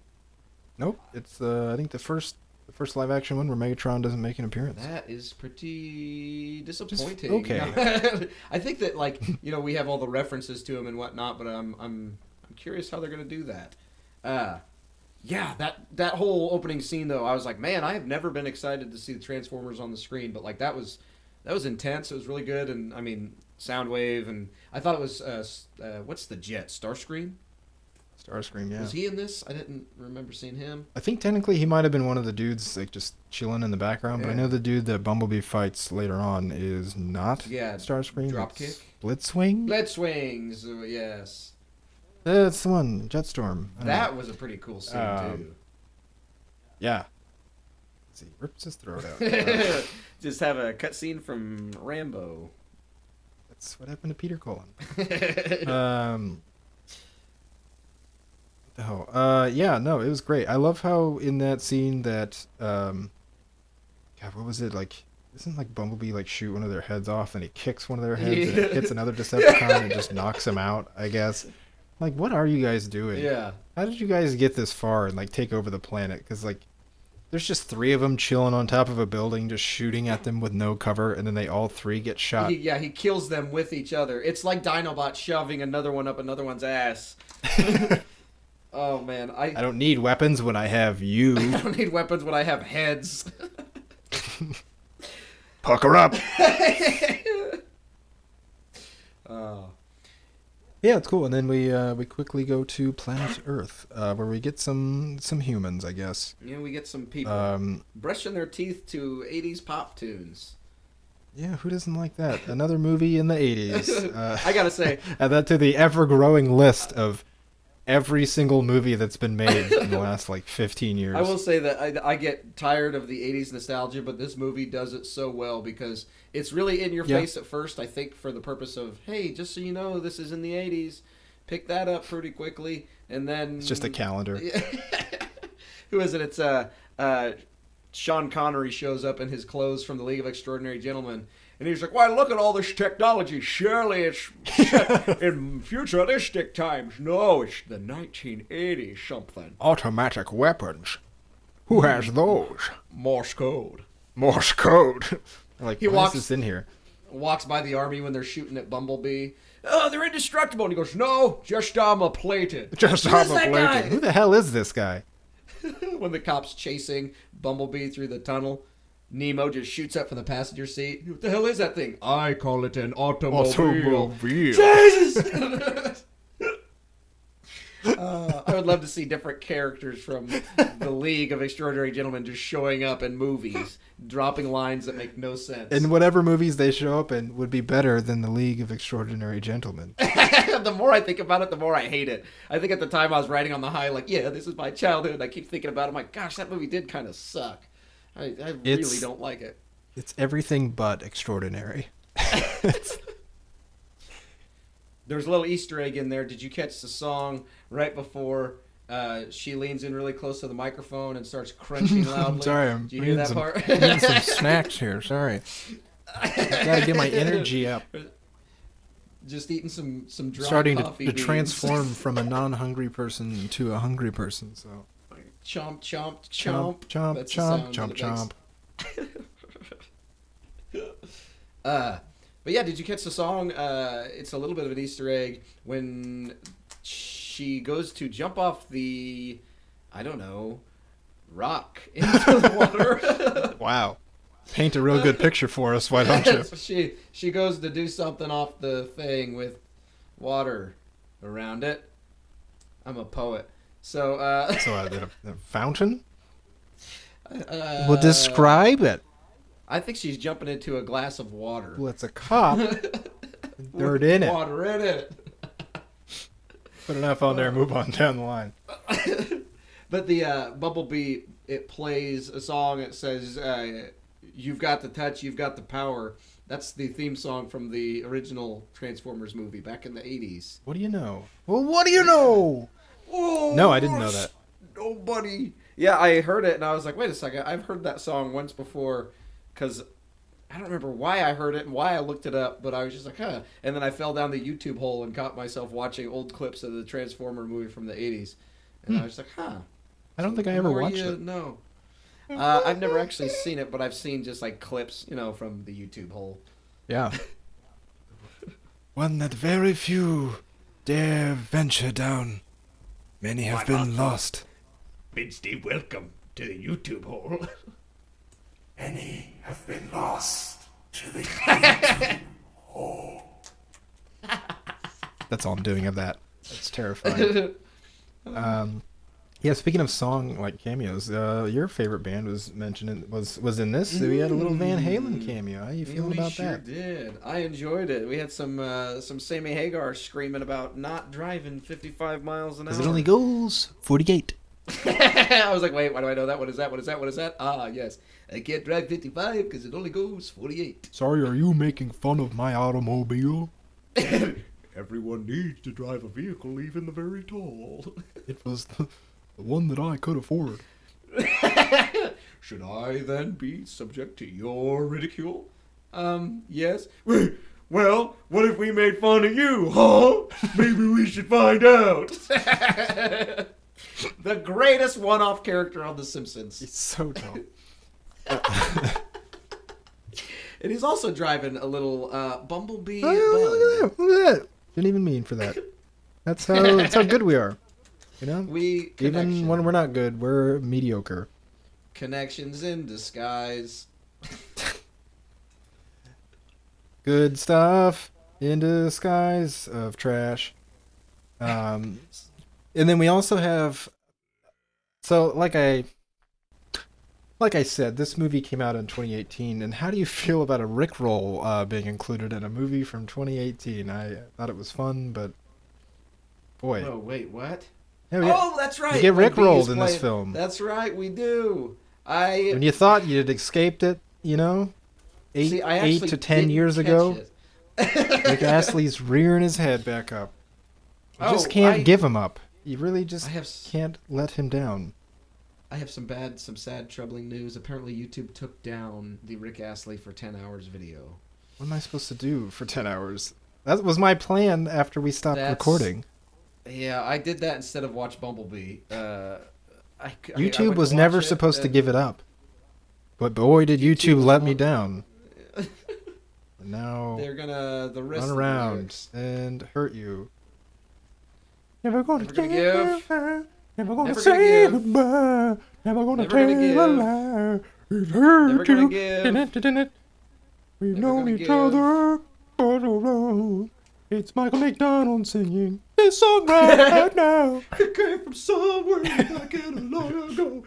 Nope. It's uh, I think the first, the first live action one where Megatron doesn't make an appearance. That is pretty disappointing. Just, okay. I think that like you know we have all the references to him and whatnot, but I'm I'm I'm curious how they're gonna do that. Uh, Yeah, that, that whole opening scene, though, I was like, man, I have never been excited to see the Transformers on the screen. But, like, that was that was intense. It was really good. And, I mean, Soundwave. And I thought it was, uh, uh, what's the jet? Starscream? Starscream, yeah. Was he in this? I didn't remember seeing him. I think technically he might have been one of the dudes, like, just chilling in the background. Yeah. But I know the dude that Bumblebee fights later on is not yeah, Starscream. Dropkick. Blitzwing? Blitzwings, uh, yes. That's the one, Jetstorm. That know. was a pretty cool scene, um, too. Yeah. Let's see, rips his throat out. Uh, Just have a cutscene from Rambo. That's what happened to Peter Cullen. um. Oh, uh, yeah, no, it was great. I love how in that scene that, um, God, what was it like? Doesn't like Bumblebee like shoot one of their heads off, and he kicks one of their heads, and it hits another Decepticon, and just knocks him out? I guess. Like, what are you guys doing? Yeah. How did you guys get this far and, like, take over the planet? Because, like, there's just three of them chilling on top of a building, just shooting at them with no cover, and then they all three get shot. He, yeah, he kills them with each other. It's like Dinobot shoving another one up another one's ass. Oh, man. I, I don't need weapons when I have you. I don't need weapons when I have heads. Pucker up. Oh. Yeah, it's cool. And then we uh, we quickly go to planet Earth, uh, where we get some some humans, I guess. Yeah, we get some people um, brushing their teeth to eighties pop tunes. Yeah, who doesn't like that? Another movie in the eighties. Uh, I gotta say. Add that to the ever-growing list of every single movie that's been made in the last, like, fifteen years. I will say that I, I get tired of the eighties nostalgia, but this movie does it so well because it's really in your yeah. face at first, I think, for the purpose of, hey, just so you know, this is in the eighties. Pick that up pretty quickly, and then... It's just a calendar. Who is it? It's uh, uh, Sean Connery shows up in his clothes from The League of Extraordinary Gentlemen. And he's like, why, look at all this technology. Surely it's in futuristic times. No, it's the nineteen eighties something. Automatic weapons. Who has those? Morse code. Morse code. Like, he walks, is this in here? Walks by the army when they're shooting at Bumblebee. Oh, they're indestructible. And he goes, no, just armor-plated. Just armor-plated. Who the hell is this guy? When the cop's chasing Bumblebee through the tunnel. Nemo just shoots up from the passenger seat. What the hell is that thing? I call it an automobile. Automobile. Jesus! uh, I would love to see different characters from the League of Extraordinary Gentlemen just showing up in movies, dropping lines that make no sense. And whatever movies they show up in would be better than the League of Extraordinary Gentlemen. The more I think about it, the more I hate it. I think at the time I was riding on the high like, yeah, this is my childhood. I keep thinking about it. I'm like, gosh, that movie did kind of suck. I, I really it's, don't like it. It's everything but extraordinary. There's a little Easter egg in there. Did you catch the song right before uh, she leans in really close to the microphone and starts crunching loudly? Sorry, I'm Did you hear that some, part? I'm eating some snacks here. Sorry. I gotta get my energy up. Just eating some some dry Starting coffee to, to transform from a non-hungry person to a hungry person, so... Chomp, chomp, chomp, chomp, That's chomp, chomp, chomp. uh, but yeah, did you catch the song? Uh, it's a little bit of an Easter egg when she goes to jump off the, I don't know, rock into the water. Wow. Paint a real good picture for us, why don't you? she she goes to do something off the thing with water around it. I'm a poet. So, uh... so uh, a fountain? Uh, well, describe it. I think she's jumping into a glass of water. Well, it's a cup. Dirt in it. Water in it. Put enough on there and move on down the line. But the uh, Bumblebee, it plays a song. It says, uh, you've got the touch, you've got the power. That's the theme song from the original Transformers movie back in the eighties. What do you know? Well, what do you know? Oh, no, I didn't know that. Nobody. Yeah, I heard it, and I was like, wait a second. I've heard that song once before, because I don't remember why I heard it and why I looked it up, but I was just like, huh. And then I fell down the YouTube hole and caught myself watching old clips of the Transformer movie from the eighties. And hmm. I was like, huh. I don't think I ever watched you? it. No. Uh, I've never actually seen it, but I've seen just like clips, you know, from the YouTube hole. Yeah. One that very few dare venture down. Many have why been lost. Bids thee welcome to the YouTube hole. Many have been lost to the YouTube hole. That's all I'm doing of that. That's terrifying. um, yeah, speaking of song like cameos, uh, your favorite band was mentioned in, was was in this. So we had a little Van Halen cameo. How are you feeling we about sure that? We did. I enjoyed it. We had some uh, some Sammy Hagar screaming about not driving fifty-five miles an hour. Because it only goes forty-eight. I was like, wait, why do I know that? What is that? What is that? What is that? Ah, yes. I can't drive fifty-five because it only goes forty-eight. Sorry, are you making fun of my automobile? Everyone needs to drive a vehicle, even the very tall. It was the, the one that I could afford. Should I then be subject to your ridicule? Um, yes. Well, what if we made fun of you, huh? Maybe we should find out. The greatest one-off character on The Simpsons. It's so dumb. And he's also driving a little uh, Bumblebee. Oh, yeah, look at that! Look at that! Didn't even mean for that. That's how. That's how good we are. You know, we connection. Even when we're not good, we're mediocre. Connections in disguise. Good stuff in disguise of trash. Um. And then we also have, so like I, like I said, this movie came out in twenty eighteen. And how do you feel about a Rickroll uh, being included in a movie from twenty eighteen? I thought it was fun, but boy. Oh wait, what? Yeah, get, oh, that's right. You get Rickrolled in this film. That's right, we do. I. And you thought you had escaped it, you know, eight, see, eight to ten years ago. Rick Astley's rearing his head back up. You oh, just can't I... give him up. You really just have, can't let him down. I have some bad, some sad, troubling news. Apparently YouTube took down the Rick Astley for ten hours video. What am I supposed to do for ten hours? That was my plan after we stopped That's, recording. Yeah, I did that instead of watch Bumblebee. Uh, I, YouTube I mean, I was never supposed and... to give it up. But boy, did YouTube, YouTube let me down. Now they're gonna the run around and hurt you. Never gonna, never gonna give, give. Never gonna never say gonna goodbye. Never gonna never tell gonna give. a lie. We've heard you. We've never known each give. other for so long. It's Michael McDonald singing this song right now. It came from somewhere like it a long ago.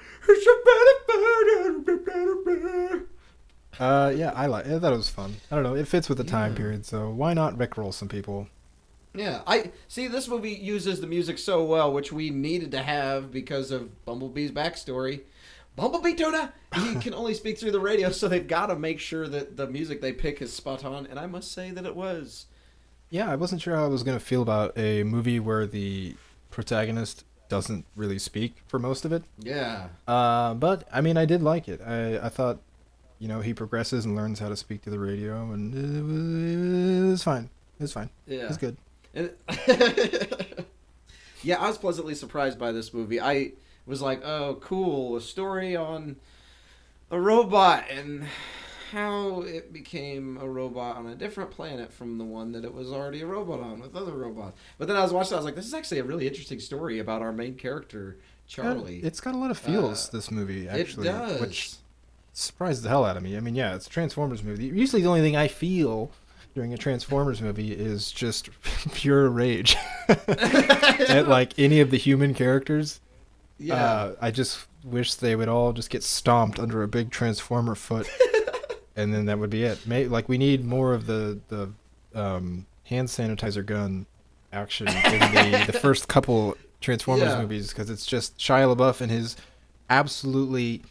Uh, yeah, I like. Yeah, that was fun. I don't know. It fits with the time yeah. period, so why not Rickroll some people? Yeah, I see this movie uses the music so well, which we needed to have because of Bumblebee's backstory. Bumblebee Tuna! He can only speak through the radio, so they've got to make sure that the music they pick is spot on, and I must say that it was. Yeah, I wasn't sure how I was going to feel about a movie where the protagonist doesn't really speak for most of it. Yeah. Uh, but, I mean, I did like it. I, I thought, you know, he progresses and learns how to speak to the radio, and it was, it was fine. It was fine. Yeah. It was good. Yeah, I was pleasantly surprised by this movie. I was like, oh, cool, a story on a robot and how it became a robot on a different planet from the one that it was already a robot on with other robots. But then I was watching, I was like, this is actually a really interesting story about our main character, Charlie. It's got a lot of feels, uh, this movie, actually. It does. Which surprised the hell out of me. I mean, yeah, it's a Transformers movie. Usually the only thing I feel during a Transformers movie is just pure rage at, like, any of the human characters. Yeah. Uh, I just wish they would all just get stomped under a big Transformer foot, and then that would be it. May, like, we need more of the, the um, hand sanitizer gun action in the, the first couple Transformers yeah. movies, because it's just Shia LaBeouf and his absolutely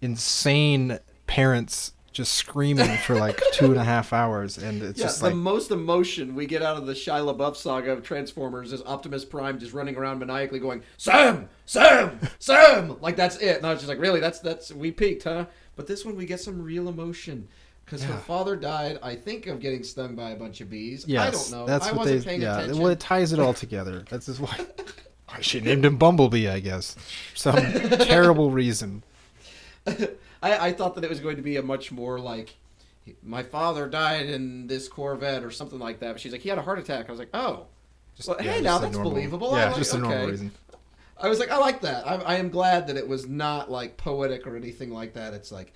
insane parents just screaming for like two and a half hours, and it's yeah, just like the most emotion we get out of the Shia LaBeouf saga of Transformers is Optimus Prime just running around maniacally going Sam, Sam, Sam, like that's it. And I was just like, really, that's that's we peaked, huh? But this one we get some real emotion because yeah. her father died, I think, of getting stung by a bunch of bees. Yes, I don't know. That's I what wasn't they. Paying yeah, attention. Well, it ties it all together. That's just why. Why she named him Bumblebee, I guess, for some terrible reason. I, I thought that it was going to be a much more like, my father died in this Corvette or something like that. But she's like, he had a heart attack. I was like, oh, just, well, yeah, hey, now that's normal, believable. Yeah, like, just a okay. normal reason. I was like, I like that. I, I am glad that it was not like poetic or anything like that. It's like,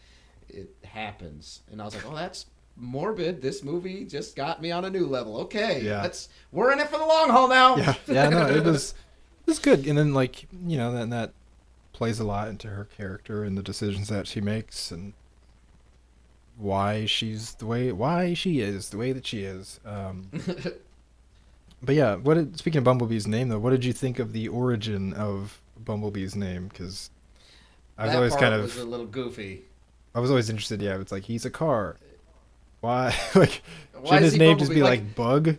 it happens. And I was like, oh, that's morbid. This movie just got me on a new level. Okay, yeah. Let's, we're in it for the long haul now. Yeah, yeah, no, it was, it was good. And then like, you know, then that plays a lot into her character and the decisions that she makes and why she's the way why she is the way that she is. Um, but yeah, what did, speaking of Bumblebee's name though, what did you think of the origin of Bumblebee's name? Because I was that always part kind of was a little goofy. I was always interested. Yeah, it's like he's a car. Why? Like, why shouldn't his name Bumblebee? Just be like, like Bug?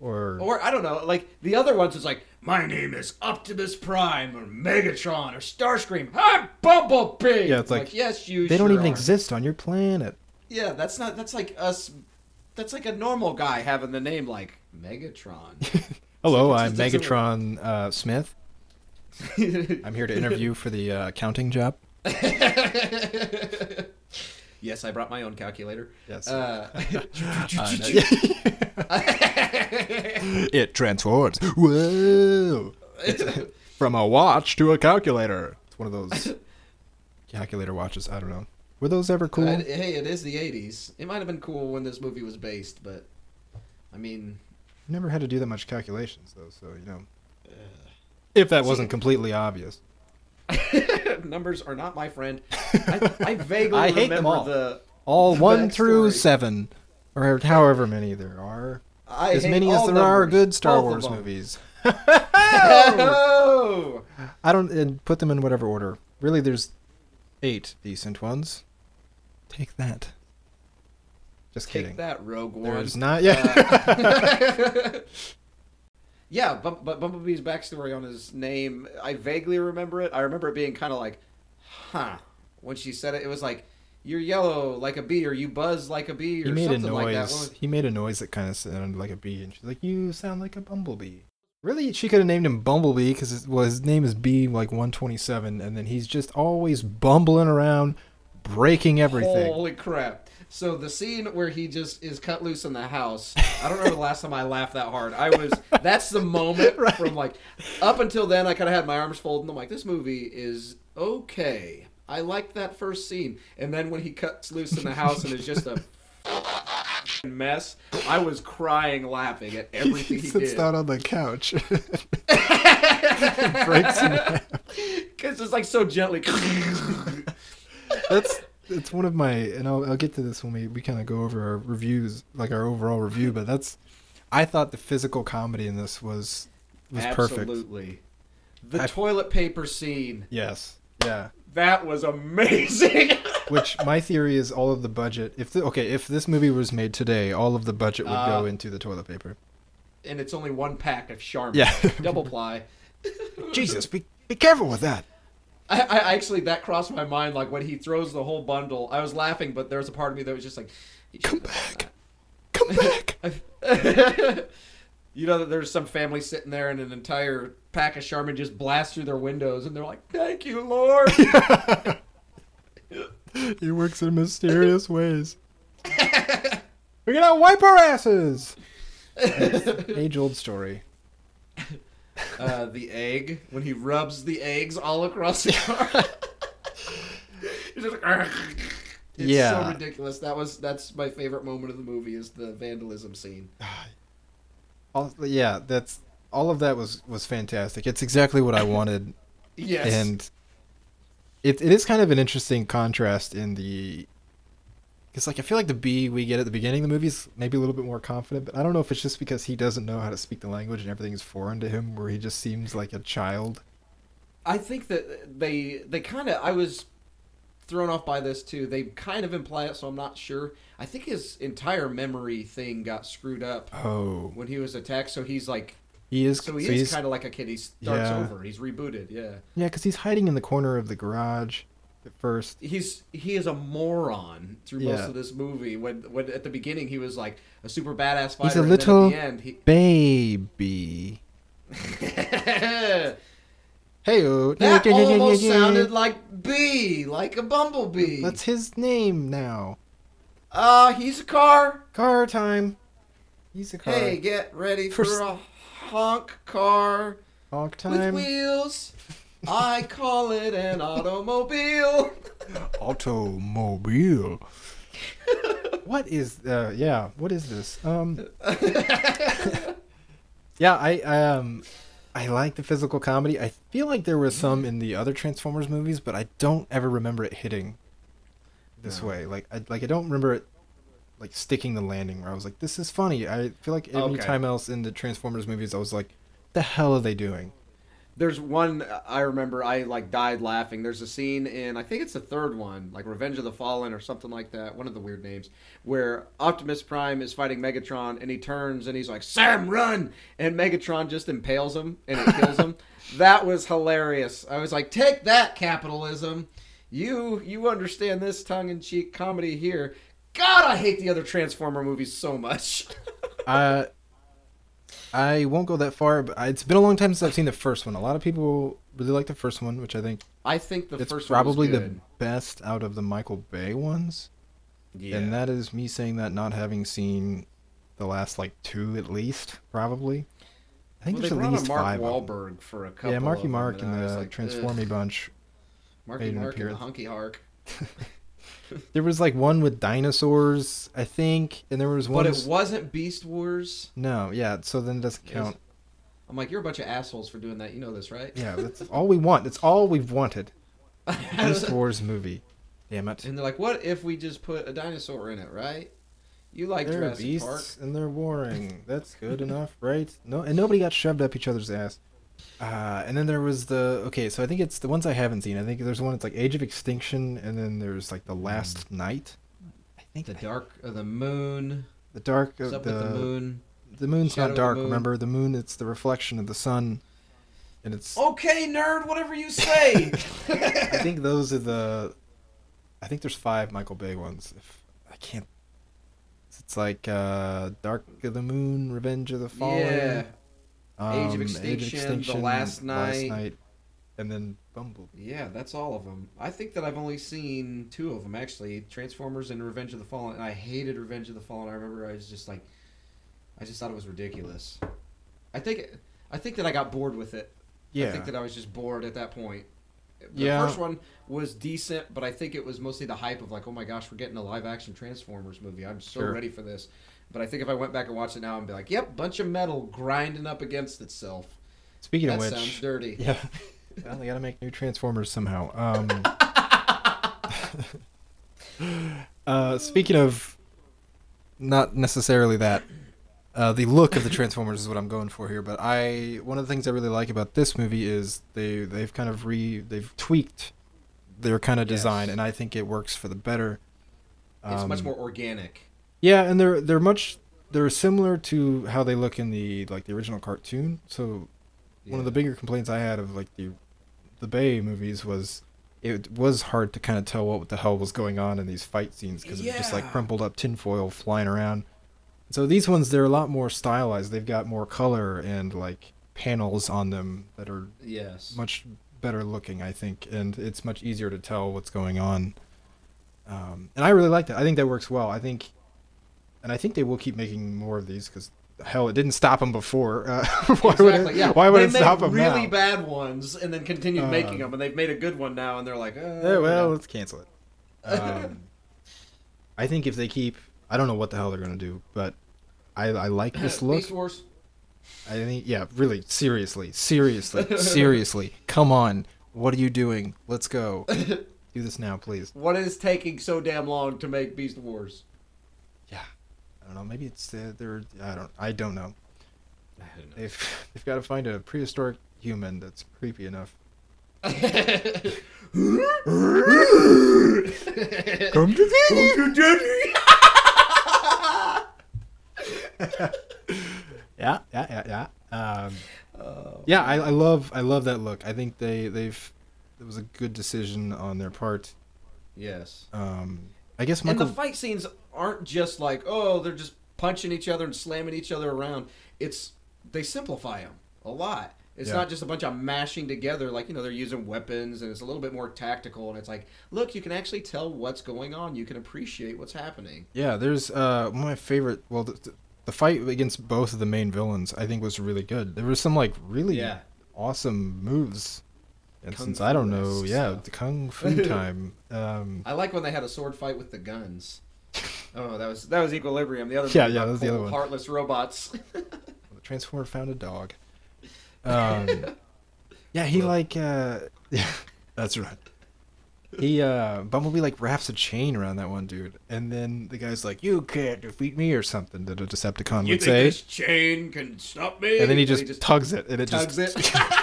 Or or I don't know, like the other ones is like, my name is Optimus Prime or Megatron or Starscream. I'm Bumblebee. Yeah, it's like, like yes, you. They sure don't even are. Exist on your planet. Yeah, that's not. That's like us. That's like a normal guy having the name like Megatron. Hello, like I'm Megatron uh, Smith. I'm here to interview for the uh, accounting job. Yes, I brought my own calculator. Yes. Uh, uh, it transforms. Whoa! A, from a watch to a calculator. It's one of those calculator watches. I don't know. Were those ever cool? Uh, hey, it is the eighties. It might have been cool when this movie was based, but I mean, never had to do that much calculations though. So you know, uh, if that wasn't completely obvious. Numbers are not my friend. I, I vaguely I hate remember them all. the all the one through seven, or however many there are. I as many as there numbers. Are good Star all Wars movies. Oh! I don't and put them in whatever order. Really, there's eight decent ones. Take that. Just Take kidding. That Rogue One. There's not yet. Uh, Yeah, but Bumblebee's backstory on his name, I vaguely remember it. I remember it being kind of like, huh. When she said it, it was like, you're yellow like a bee, or you buzz like a bee, or something like that. Was... He made a noise that kind of sounded like a bee, and she's like, you sound like a bumblebee. Really, she could have named him Bumblebee, because well, his name is Bee, like one twenty-seven, and then he's just always bumbling around, breaking everything. Holy crap. So the scene where he just is cut loose in the house, I don't remember the last time I laughed that hard. I was, that's the moment right. from like, up until then I kind of had my arms folded and I'm like, this movie is okay. I liked that first scene. And then when he cuts loose in the house and it's just a mess, I was crying laughing at everything he, he sits did. Down on the couch. Breaks in half. Because it's like so gently. That's... It's one of my, and I'll, I'll get to this when we, we kind of go over our reviews, like our overall review, but that's, I thought the physical comedy in this was, was Absolutely. perfect. Absolutely. The I, toilet paper scene. Yes. Yeah. That was amazing. Which my theory is all of the budget, if the, okay, if this movie was made today, all of the budget would uh, go into the toilet paper. And it's only one pack of Charmin. Yeah. Double ply. Jesus, be, be careful with that. I, I actually, that crossed my mind, like, when he throws the whole bundle. I was laughing, but there was a part of me that was just like, come back. Come back. You know that there's some family sitting there and an entire pack of Charmin just blasts through their windows, and they're like, thank you, Lord. He works in mysterious ways. We gotta wipe our asses. Age-old story. Uh, the egg, when he rubs the eggs all across the car. He's just like, it's yeah. so ridiculous. That was that's my favorite moment of the movie, is the vandalism scene. All, yeah, that's all of that was, was fantastic. It's exactly what I wanted. Yes. And it it is kind of an interesting contrast in the Because, like, I feel like the B we get at the beginning of the movie is maybe a little bit more confident, but I don't know if it's just because he doesn't know how to speak the language and everything is foreign to him, where he just seems like a child. I think that they they kind of... I was thrown off by this, too. They kind of imply it, so I'm not sure. I think his entire memory thing got screwed up oh. when he was attacked, so he's like... He is, so he so is kind of like a kid. He starts yeah. over. He's rebooted, yeah. Yeah, because he's hiding in the corner of the garage. At first, he's he is a moron through yeah. most of this movie. When when at the beginning he was like a super badass fighter. He's a little and then at the end, he... baby. Hey, that almost sounded like bee, like a bumblebee. That's his name now. Uh, he's a car. Car time. He's a car. Hey, get ready for, for a honk car. Honk time with wheels. I call it an automobile. Automobile. What is, uh, yeah, what is this? Um, yeah, I um, I like the physical comedy. I feel like there was some in the other Transformers movies, but I don't ever remember it hitting this no. way. Like I, like, I don't remember it, like, sticking the landing where I was like, this is funny. I feel like every okay. time else in the Transformers movies, I was like, the hell are they doing? There's one I remember I, like, died laughing. There's a scene in, I think it's the third one, like Revenge of the Fallen or something like that, one of the weird names, where Optimus Prime is fighting Megatron, and he turns, and he's like, Sam, run! And Megatron just impales him, and it kills him. That was hilarious. I was like, take that, capitalism. You you understand this tongue-in-cheek comedy here. God, I hate the other Transformer movies so much. uh... I won't go that far, but it's been a long time since I've seen the first one. A lot of people really like the first one, which I think... I think the first one is probably the best out of the Michael Bay ones. Yeah. And that is me saying that, not having seen the last, like, two at least, probably. I think well, there's at least five. Mark Wahlberg for a couple Yeah, Marky of Mark them, and, and the like, Transformy bunch. Marky Mark and the Hunky Hark. There was, like, one with dinosaurs, I think, and there was one... But it wasn't Beast Wars? No, yeah, so then it doesn't count. I'm like, you're a bunch of assholes for doing that. You know this, right? Yeah, that's all we want. That's all we've wanted. Beast Wars movie. Damn it. And they're like, what if we just put a dinosaur in it, right? You like they're Jurassic beasts Park. And they're warring. That's good enough, right? No, and nobody got shoved up each other's ass. Uh, and then there was the, okay, so I think it's the ones I haven't seen. I think there's one that's like Age of Extinction, and then there's like The Last Night. I think The I, Dark of the Moon. The Dark of the, the Moon. The moon's Shadow not dark, moon. Remember? The moon, it's the reflection of the sun. And it's... Okay, nerd, whatever you say! I think those are the... I think there's five Michael Bay ones. If I can't... It's like uh, Dark of the Moon, Revenge of the Fallen. Yeah. Um, Age of Extinction, Age of Extinction, The Last Night. Last Night, and then Bumblebee. Yeah, that's all of them. I think that I've only seen two of them, actually. Transformers and Revenge of the Fallen. And I hated Revenge of the Fallen. I remember I was just like, I just thought it was ridiculous. I think I think that I got bored with it. Yeah. I think that I was just bored at that point. The yeah. first one was decent, but I think it was mostly the hype of like, oh my gosh, we're getting a live-action Transformers movie. I'm so sure. ready for this. But I think if I went back and watched it now, I'd be like, yep, bunch of metal grinding up against itself. Speaking that of which... That sounds dirty. Yeah. Well, they gotta make new Transformers somehow. Um, uh, speaking of not necessarily that, uh, the look of the Transformers is what I'm going for here, but I one of the things I really like about this movie is they, they've kind of re... They've tweaked their kind of design, yes. and I think it works for the better. It's um, much more organic. Yeah, and they're they're much they're similar to how they look in the like the original cartoon. So yeah. one of the bigger complaints I had of like the the Bay movies was it was hard to kind of tell what the hell was going on in these fight scenes because yeah. it was just like crumpled up tinfoil flying around. So these ones, they're a lot more stylized. They've got more color and like panels on them that are yes. much better looking, I think, and it's much easier to tell what's going on. Um, and I really like that. I think that works well. I think. and I think they will keep making more of these because hell, it didn't stop them before. Uh, why exactly, would it, yeah. why would they it stop them really now? Really bad ones, and then continued uh, making them, and they've made a good one now, and they're like, oh, yeah, well, yeah. let's cancel it. Um, I think if they keep, I don't know what the hell they're gonna do, but I, I like this look. Beast Wars. I think, yeah, really, seriously, seriously, seriously, come on, what are you doing? Let's go. Do this now, please. What is taking so damn long to make Beast Wars? Yeah. I don't know. Maybe it's uh, they're. I don't. I don't know. I don't know. They've they've got to find a prehistoric human that's creepy enough. Come to daddy. Come to daddy. yeah, yeah, yeah, yeah. Um, oh, yeah, I, I love I love that look. I think they they've it was a good decision on their part. Yes. Um. I guess Michael... And the fight scenes aren't just like, oh, they're just punching each other and slamming each other around. It's, they simplify them a lot. It's yeah. not just a bunch of mashing together. Like, you know, they're using weapons and it's a little bit more tactical. And it's like, look, you can actually tell what's going on. You can appreciate what's happening. Yeah, there's uh, one of my favorite, well, the, the fight against both of the main villains, I think was really good. There was some, like, really yeah. awesome moves. And Kung since I don't know, yeah, stuff. The Kung Fu time. Um, I like when they had a sword fight with the guns. Oh, that was that was Equilibrium. The other yeah, yeah, that was the other one. Heartless robots. The Transformer found a dog. Um, yeah, he well, like uh, yeah, that's right. He uh, Bumblebee like wraps a chain around that one dude, and then the guy's like, "You can't defeat me," or something that a Decepticon you would think say. This chain can stop me. And then he just, he just tugs it, and it tugs just. Tugs it.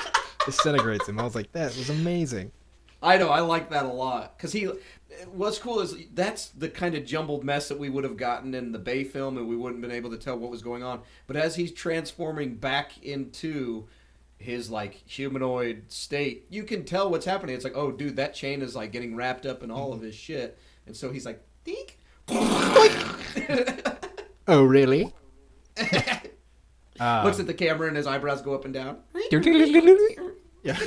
Disintegrates him. I was like, that was amazing. I know, I like that a lot. Because he, what's cool is that's the kind of jumbled mess that we would have gotten in the Bay film and we wouldn't have been able to tell what was going on. But as he's transforming back into his, like, humanoid state, you can tell what's happening. It's like, oh, dude, that chain is, like, getting wrapped up in all mm-hmm. of his shit. And so he's like, dink. Oh, really? Um, Looks at the camera and his eyebrows go up and down. Yeah,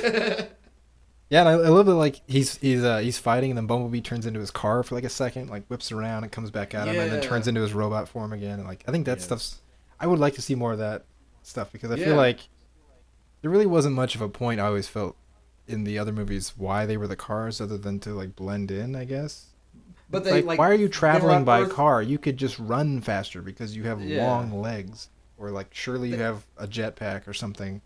yeah, and I, I love that. Like he's he's uh, he's fighting, and then Bumblebee turns into his car for like a second, like whips around and comes back at him, yeah. and then turns into his robot form again. And like I think that yes. stuff's. I would like to see more of that stuff because I yeah. feel like there really wasn't much of a point. I always felt in the other movies why they were the cars, other than to like blend in, I guess. But they, like, like why are you traveling by Earth... car? You could just run faster because you have yeah. long legs. Or, like, surely you have a jetpack or something.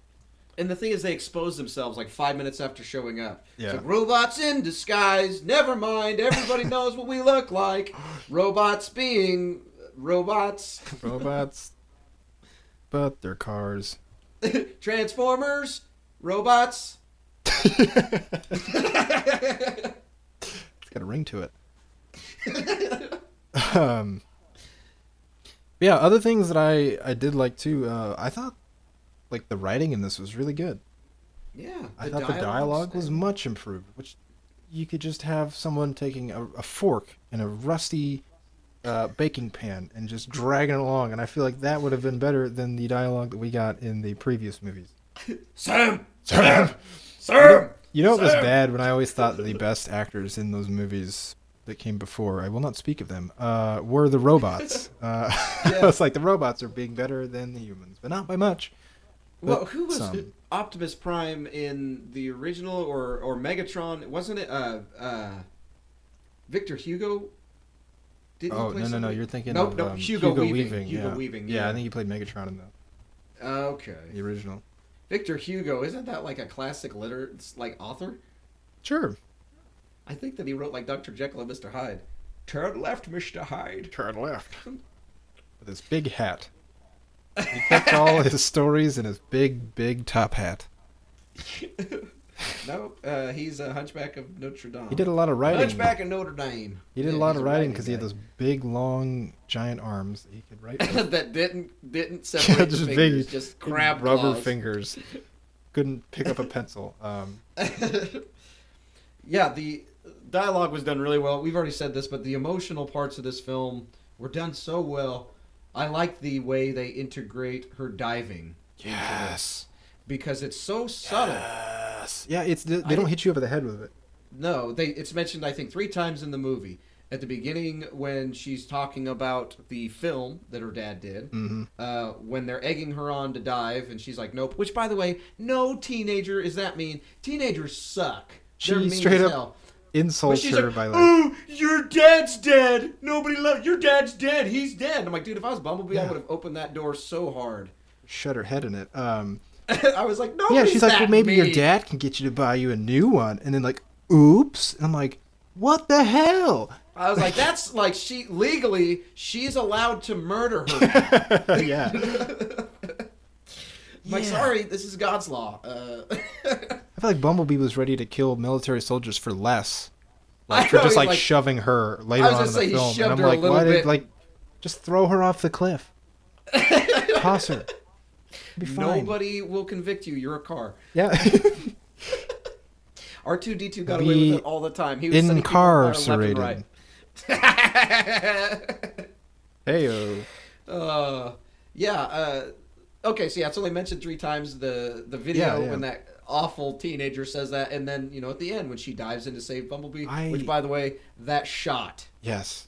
And the thing is, they expose themselves, like, five minutes after showing up. Yeah. It's like, robots in disguise, never mind, everybody knows what we look like. Robots being robots. Robots, but they're cars. Transformers, robots. It's got a ring to it. um... Yeah, other things that I, I did like, too, uh, I thought, like, the writing in this was really good. Yeah. I thought the dialogue was much improved, which you could just have someone taking a, a fork and a rusty uh, baking pan and just dragging it along, and I feel like that would have been better than the dialogue that we got in the previous movies. Sam! Sam! Sam! You know, it was bad when I always thought the best actors in those movies... that came before, I will not speak of them, uh, were the robots. Uh, yeah. I was like, the robots are being better than the humans, but not by much. Well, who was some. Optimus Prime in the original or, or Megatron? Wasn't it uh, uh, Victor Hugo? Didn't oh, no, no, no, you're thinking nope, of no, um, Hugo, Hugo Weaving. Weaving Hugo yeah. Weaving, yeah. yeah. I think he played Megatron in that. Okay. The original. Victor Hugo, isn't that like a classic liter- like author? Sure. I think that he wrote, like, Doctor Jekyll and Mister Hyde. Turn left, Mister Hyde. Turn left. With his big hat. He kept all his stories in his big, big top hat. No, uh, he's a Hunchback of Notre Dame. He did a lot of writing. Hunchback of Notre Dame. He did yeah, a lot of writing because he had those big, long, giant arms that he could write with. That didn't didn't separate just the fingers, big, just grabbed rubber claws. Fingers. Couldn't pick up a pencil. Um, yeah, the... dialogue was done really well. We've already said this, but the emotional parts of this film were done so well. I like the way they integrate her diving. Yes. Because it's so subtle. Yes. Yeah, it's they I, don't hit you over the head with it. No, they it's mentioned I think three times in the movie. at the beginning when she's talking about the film that her dad did, mm-hmm. uh, when they're egging her on to dive, and she's like, nope. Which, by the way, no teenager is that mean. Teenagers suck. She they're mean straight as hell. Up insults her like, by like, oh, your dad's dead. Nobody loves your dad's dead. He's dead. And I'm like, dude, if I was Bumblebee, yeah. I would have opened that door so hard. Shut her head in it. Um, I was like, no. Yeah, she's like, well, maybe mean. your dad can get you to buy you a new one. And then like, oops. And I'm like, what the hell? I was like, that's like, she legally, she's allowed to murder her. yeah. I'm like, yeah. sorry, this is God's law. Uh, I feel like Bumblebee was ready to kill military soldiers for less. Like, for just like, like shoving her later on in the film. And I'm like, why did, like, just throw her off the cliff. Toss her. Be fine. Nobody will convict you. You're a car. Yeah. R two D two got away with it all the time. He was incarcerated. Right. Heyo. Uh, yeah. Uh, okay, so yeah, it's only mentioned three times the, the video yeah, yeah. when that awful teenager says that, and then, you know, at the end when she dives in to save Bumblebee, I... which, by the way, that shot. Yes.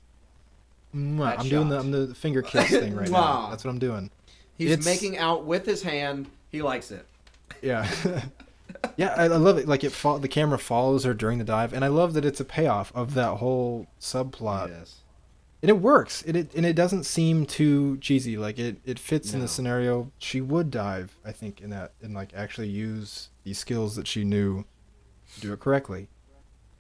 That I'm shot. doing the, I'm the finger kiss thing right now. That's what I'm doing. He's it's... making out with his hand. He likes it. Yeah. Yeah, I love it. Like, it fo- the camera follows her during the dive, and I love that it's a payoff of that whole subplot. Yes. And it works. It, it and it doesn't seem too cheesy. Like, it, it fits no. in the scenario. She would dive, I think, in that, and like actually use the skills that she knew to do it correctly.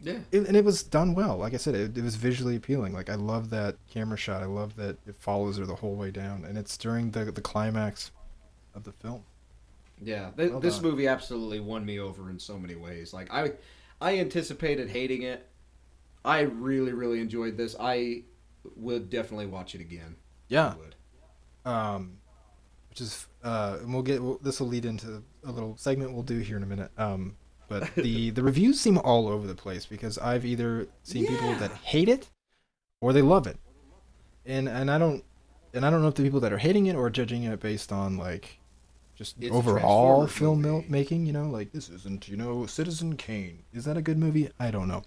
Yeah. It, and it was done well. Like I said, it, it was visually appealing. Like, I love that camera shot. I love that it follows her the whole way down, and it's during the the climax of the film. Yeah, th- well this movie absolutely won me over in so many ways. Like, I I anticipated hating it. I really, really enjoyed this. I would definitely watch it again. Yeah. I would. Um, which is, uh, and we'll get, we'll, this will lead into a little segment we'll do here in a minute. Um, but the, the reviews seem all over the place because I've either seen yeah. people that hate it or they love it. And, and I don't, and I don't know if the people that are hating it or judging it based on like, just it's overall film making, you know, like this isn't, you know, Citizen Kane. Is that a good movie? I don't know.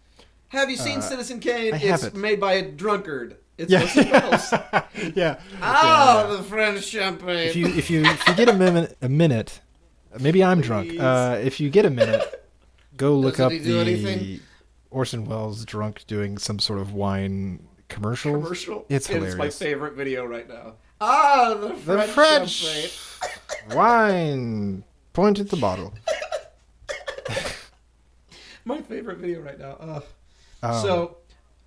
Have you seen uh, Citizen Kane? I it's it. made by a drunkard. It's yeah. else. yeah. Oh, yeah. The French champagne. If you if you if you get a minute, a minute, maybe I'm Please. drunk. Uh, if you get a minute, go look Doesn't up the anything? Orson Welles drunk doing some sort of wine commercial. Commercial. It's hilarious. It's my favorite video right now. Ah, the French, the French wine. Point at the bottle. My favorite video right now. Ugh. Um, so,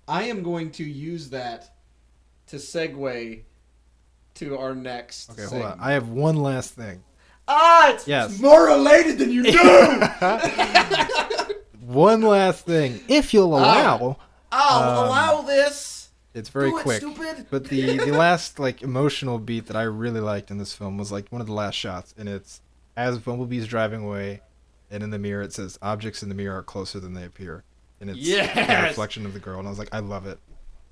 I am going to use that to segue to our next. Okay, segment. Hold on. I have one last thing. Ah, it's, yes. it's more related than you knew. One last thing, if you'll allow. I'll, I'll um, allow this. It's very Do it, quick, stupid. But the, the last like emotional beat that I really liked in this film was like one of the last shots, and it's as Bumblebee's driving away, and in the mirror it says objects in the mirror are closer than they appear, and it's yes! the reflection of the girl, and I was like, I love it,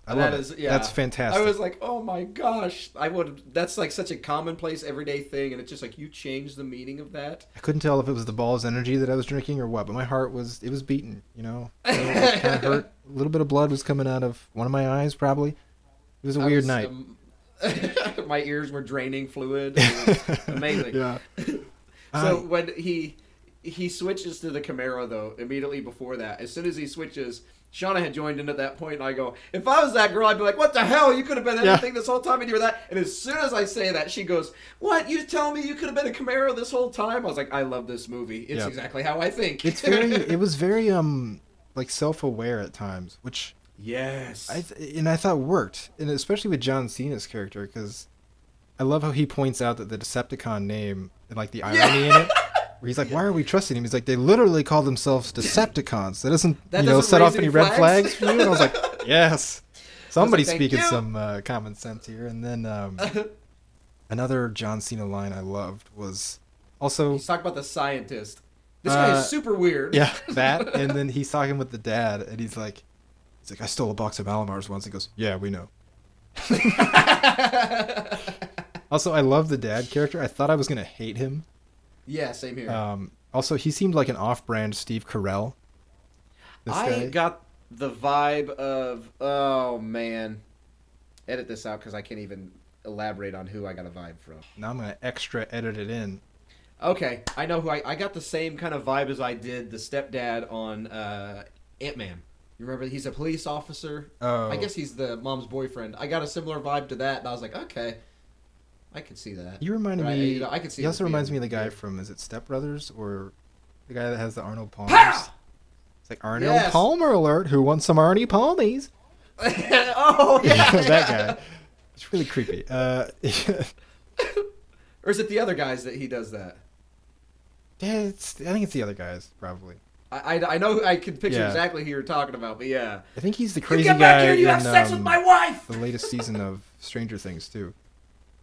I that love is, it, yeah. that's fantastic. I was like, oh my gosh, I would. That's like such a commonplace everyday thing, and it's just like you change the meaning of that. I couldn't tell if it was the ball's energy that I was drinking or what, but my heart was it was beating, you know. It was kind of hurt. A little bit of blood was coming out of one of my eyes, probably. It was a I weird was, night. Um, my ears were draining fluid. It was amazing. Yeah. So I... when he he switches to the Camaro, though, immediately before that, as soon as he switches, Shauna had joined in at that point, and I go, if I was that girl, I'd be like, what the hell? You could have been anything yeah. this whole time, and you were that. And as soon as I say that, she goes, what? You tell me you could have been a Camaro this whole time? I was like, I love this movie. It's yeah. exactly how I think. It's very. It was very um. like self-aware at times, which yes, I th- and I thought worked, and especially with John Cena's character, because I love how he points out that the Decepticon name and like the irony yeah. in it, where he's like, yeah. "Why are we trusting him?" He's like, "They literally call themselves Decepticons." That doesn't, that you doesn't know, set off any flags? red flags for you. And I was like, "Yes, somebody's like, speaking you. some uh, common sense here." And then um, another John Cena line I loved was also he's talking about the scientist. This guy is super weird. Uh, yeah, that. And then he's talking with the dad, and he's like, "He's like, I stole a box of Alomars once." He goes, "Yeah, we know." Also, I love the dad character. I thought I was gonna hate him. Yeah, same here. Um, also, he seemed like an off-brand Steve Carell. This I guy. got the vibe of, oh man, edit this out because I can't even elaborate on who I got a vibe from. Now I'm going to extra edit it in. Okay, I know who I, I got the same kind of vibe as I did the stepdad on uh, Ant-Man. You remember, he's a police officer. Oh. I guess he's the mom's boyfriend. I got a similar vibe to that, and I was like, okay, I could see that. You reminded right? me. You know, I could see. He also reminds me of the guy from, is it Step Brothers, or the guy that has the Arnold Palmer? It's like Arnold yes. Palmer alert. Who wants some Arnie Palmies? Oh yeah, that yeah. guy. It's really creepy. Uh, or is it the other guys that he does that? Yeah, it's, I think it's the other guys, probably. I, I, I know I can picture yeah. exactly who you're talking about, but yeah. I think he's the crazy guy. You get back here, you in, have sex um, with my wife! The latest season of Stranger Things, too.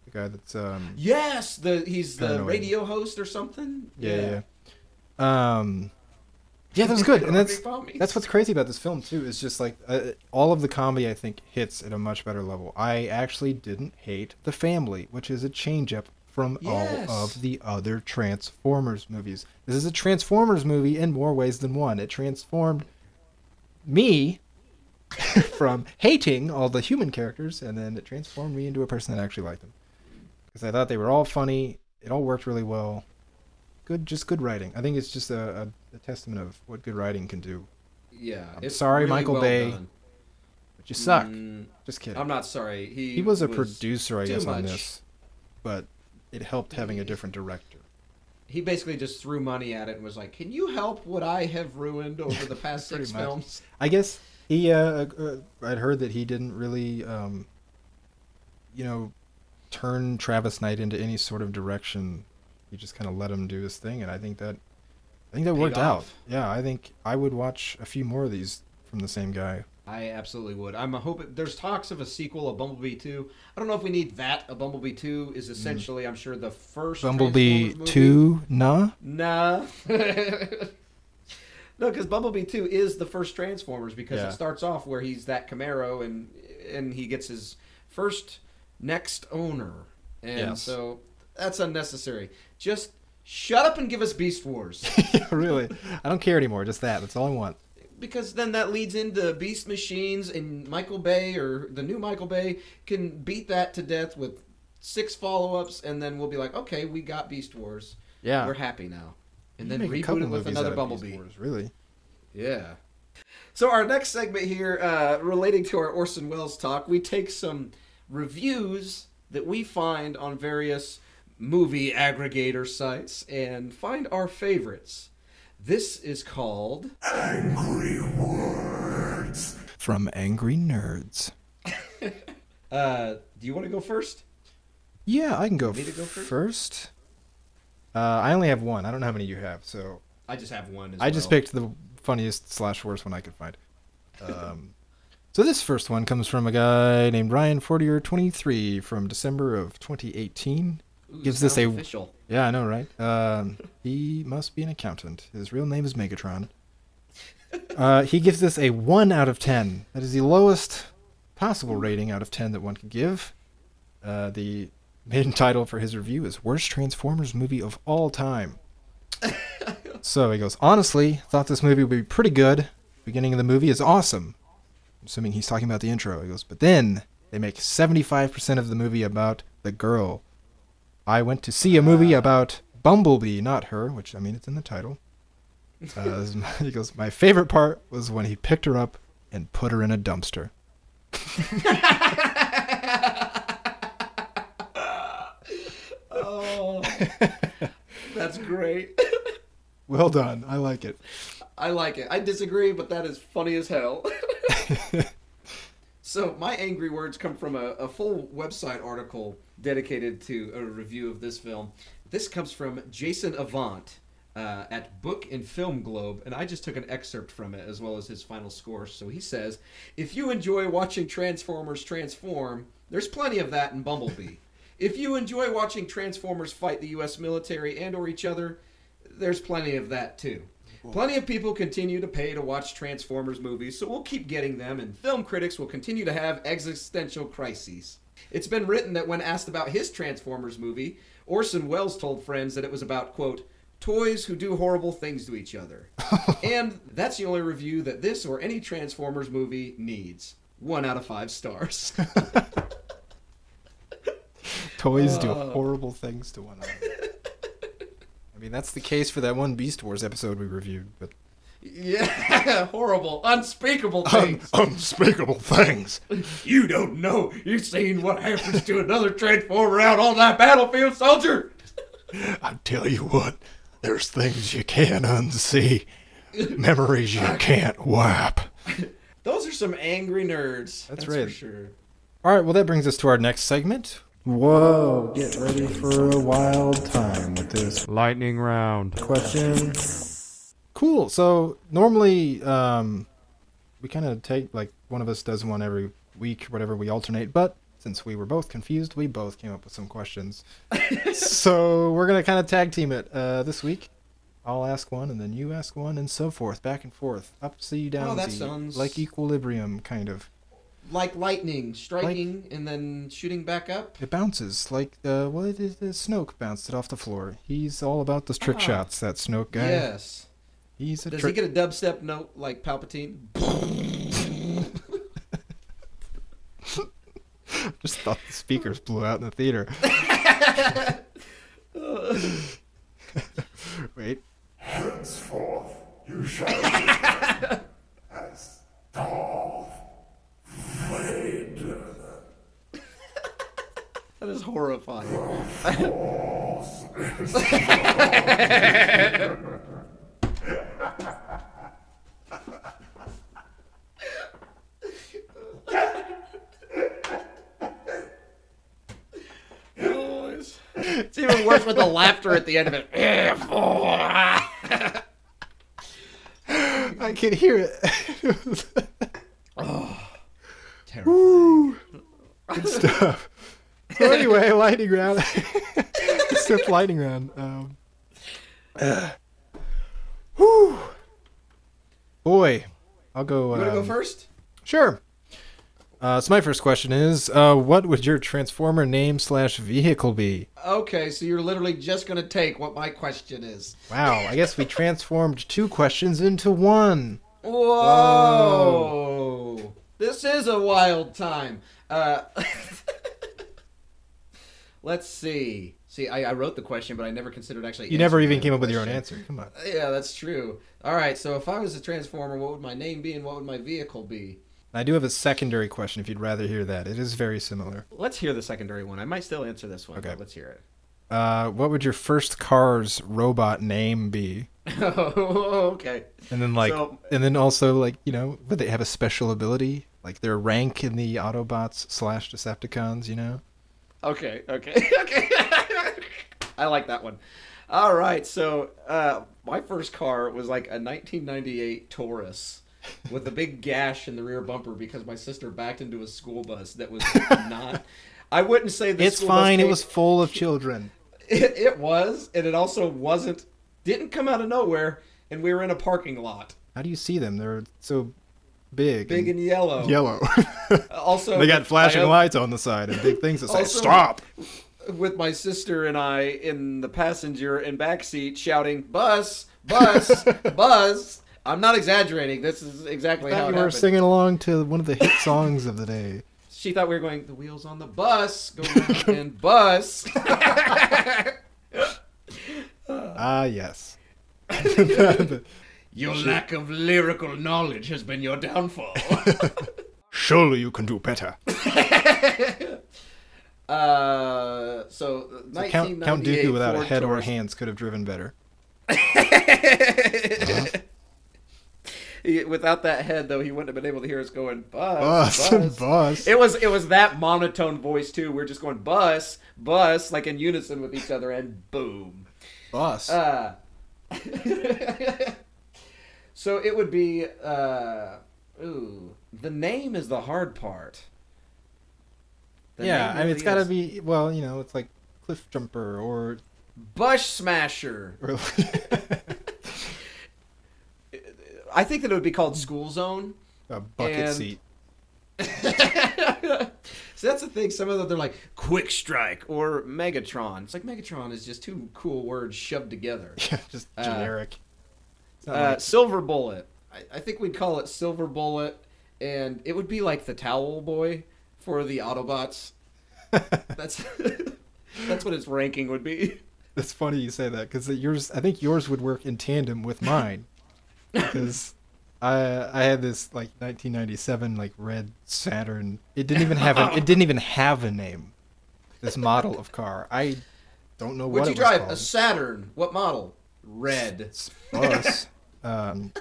The guy that's... Um, yes! the He's paranoid. The radio host or something? Yeah, yeah. Yeah, um, yeah that was good. And that's that's what's crazy about this film, too, is just like uh, all of the comedy, I think, hits at a much better level. I actually didn't hate The Family, which is a change-up from yes. all of the other Transformers movies. This is a Transformers movie in more ways than one. It transformed me from hating all the human characters, and then it transformed me into a person that actually liked them. Because I thought they were all funny. It all worked really well. Good, just good writing. I think it's just a, a, a testament of what good writing can do. Yeah. I'm it's sorry, really Michael well Bay. Done. But you suck. Mm, just kidding. I'm not sorry. He, he was a was producer, I guess, much. on this. But... it helped having a different director. He basically just threw money at it and was like, can you help what I have ruined over the past six much. films? I guess he, uh, uh, I'd heard that he didn't really, um, you know, turn Travis Knight into any sort of direction. He just kind of let him do his thing. And I think that, I think that Paid worked off. out. Yeah. I think I would watch a few more of these from the same guy. I absolutely would. I'm hoping there's talks of a sequel of Bumblebee two. I don't know if we need that. A Bumblebee two is essentially, mm. I'm sure, the first Bumblebee two. Nah, nah, no, because Bumblebee two is the first Transformers because yeah. it starts off where he's that Camaro and and he gets his first next owner, and yes. so that's unnecessary. Just shut up and give us Beast Wars. Really, I don't care anymore. Just that. That's all I want. Because then that leads into Beast Machines, and Michael Bay, or the new Michael Bay, can beat that to death with six follow-ups, and then we'll be like, okay, we got Beast Wars. Yeah. We're happy now. And you then reboot it with another Bumblebee. Beast Wars, really? Yeah. So our next segment here, uh, relating to our Orson Welles talk, we take some reviews that we find on various movie aggregator sites and find our favorites. This is called... Angry Words. From Angry Nerds. uh, do you want to go first? Yeah, I can go, f- go first. first. Uh, I only have one. I don't know how many you have, so... I just have one as I well. I just picked the funniest slash worst one I could find. Um, so this first one comes from a guy named Ryan Fortier, twenty-three, from December of twenty eighteen. Ooh, Gives this a... official. Yeah, I know, right? Um, he must be an accountant. His real name is Megatron. Uh, he gives this a one out of ten. That is the lowest possible rating out of ten that one could give. Uh, the main title for his review is Worst Transformers Movie of All Time. So he goes, honestly, thought this movie would be pretty good. Beginning of the movie is awesome. I'm assuming he's talking about the intro. He goes, but then they make seventy-five percent of the movie about the girl. I went to see a movie about Bumblebee, not her, which, I mean, it's in the title. Uh, he goes, my favorite part was when he picked her up and put her in a dumpster. Oh, that's great. Well done. I like it. I like it. I disagree, but that is funny as hell. So my angry words come from a, a full website article dedicated to a review of this film. This comes from Jason Avant uh, at Book and Film Globe, and I just took an excerpt from it as well as his final score. So he says, if you enjoy watching Transformers transform, there's plenty of that in Bumblebee. If you enjoy watching Transformers fight the U S military and or each other, there's plenty of that too. Plenty of people continue to pay to watch Transformers movies, so we'll keep getting them, and film critics will continue to have existential crises. It's been written that when asked about his Transformers movie, Orson Welles told friends that it was about, quote, toys who do horrible things to each other. And that's the only review that this or any Transformers movie needs. One out of five stars. Toys uh, do horrible things to one another. I mean, that's the case for that one Beast Wars episode we reviewed, but... Yeah, horrible, unspeakable things. Un- unspeakable things. You don't know. You've seen what happens to another Transformer out on that battlefield, soldier. I tell you what, there's things you can't unsee. Memories you can't wipe. Those are some angry nerds. That's, that's right. For sure. All right, well, that brings us to our next segment. Whoa, get ready for a wild time with this lightning round. Question. Cool. So normally um, we kind of take, like, one of us does one every week, whatever, we alternate. But since we were both confused, we both came up with some questions. So we're going to kind of tag team it uh, this week. I'll ask one, and then you ask one, and so forth, back and forth, up, see, down, oh, that see, sounds... like equilibrium, kind of. Like lightning, striking, like... and then shooting back up? It bounces, like, uh, well, it is, Snoke bounced it off the floor. He's all about those trick ah. shots, that Snoke guy. Yes. He's a Does tri- he get a dubstep note like Palpatine? Just thought the speakers blew out in the theater. Wait. Henceforth, you shall be as Darth Vader. That is horrifying. The Force is yours. It's even worse with the laughter at the end of it. I can hear it. Oh, terrible. Good stuff. So anyway, lightning round. Except lightning round. Um, uh, whew. Boy, I'll go. You want to um, go first? Sure. Uh, so my first question is, uh, what would your Transformer name slash vehicle be? Okay, so you're literally just going to take what my question is. Wow, I guess we transformed two questions into one. Whoa. Whoa. This is a wild time. Uh, let's see. See, I, I wrote the question, but I never considered actually You never even came up with your own answer. Come on. Yeah, that's true. All right, so if I was a Transformer, what would my name be and what would my vehicle be? I do have a secondary question if you'd rather hear that. It is very similar. Let's hear the secondary one. I might still answer this one. Okay. But let's hear it. Uh, what would your first car's robot name be? Oh, okay. And then like, so, and then also like, you know, would they have a special ability? Like their rank in the Autobots slash Decepticons, you know? Okay, okay, okay. I like that one. All right, so uh, my first car was like a nineteen ninety-eight Taurus. With a big gash in the rear bumper because my sister backed into a school bus that was not... I wouldn't say the It's school fine, bus it was full of children. It, it was, and it also wasn't... Didn't come out of nowhere, and we were in a parking lot. How do you see them? They're so big. Big and, and yellow. Yellow. Also, they got flashing I, lights on the side and big things that say, stop! With my sister and I in the passenger and backseat shouting, bus, bus, bus... I'm not exaggerating. This is exactly how it happened. You were singing along to one of the hit songs of the day. She thought we were going, the wheels on the bus, go round and bus. Ah, uh, yes. Your lack of lyrical knowledge has been your downfall. Surely you can do better. uh, so, so Count, Count Dooku without a head Taurus. Or hands could have driven better. uh-huh. Without that head, though, he wouldn't have been able to hear us going, bus, bus, bus. It was, it was that monotone voice, too. We were just going, bus, bus, like in unison with each other, and boom. Bus. Uh, so it would be, uh, ooh, the name is the hard part. The yeah, really I mean, it's got to be, well, you know, it's like Cliff Jumper or... Bush Smasher. Or... I think that it would be called School Zone. A bucket and... seat. So that's the thing. Some of them, they're like Quick Strike or Megatron. It's like Megatron is just two cool words shoved together. Yeah, just generic. Uh, uh, like... Silver Bullet. I, I think we'd call it Silver Bullet, and it would be like the Towel Boy for the Autobots. That's that's what its ranking would be. That's funny you say that, because yours, I think yours would work in tandem with mine. Because I I had this like nineteen ninety-seven like red Saturn. It didn't even have a, it didn't even have a name. This model of car, I don't know what Would you it was drive called. A Saturn? What model? Red. Us. um,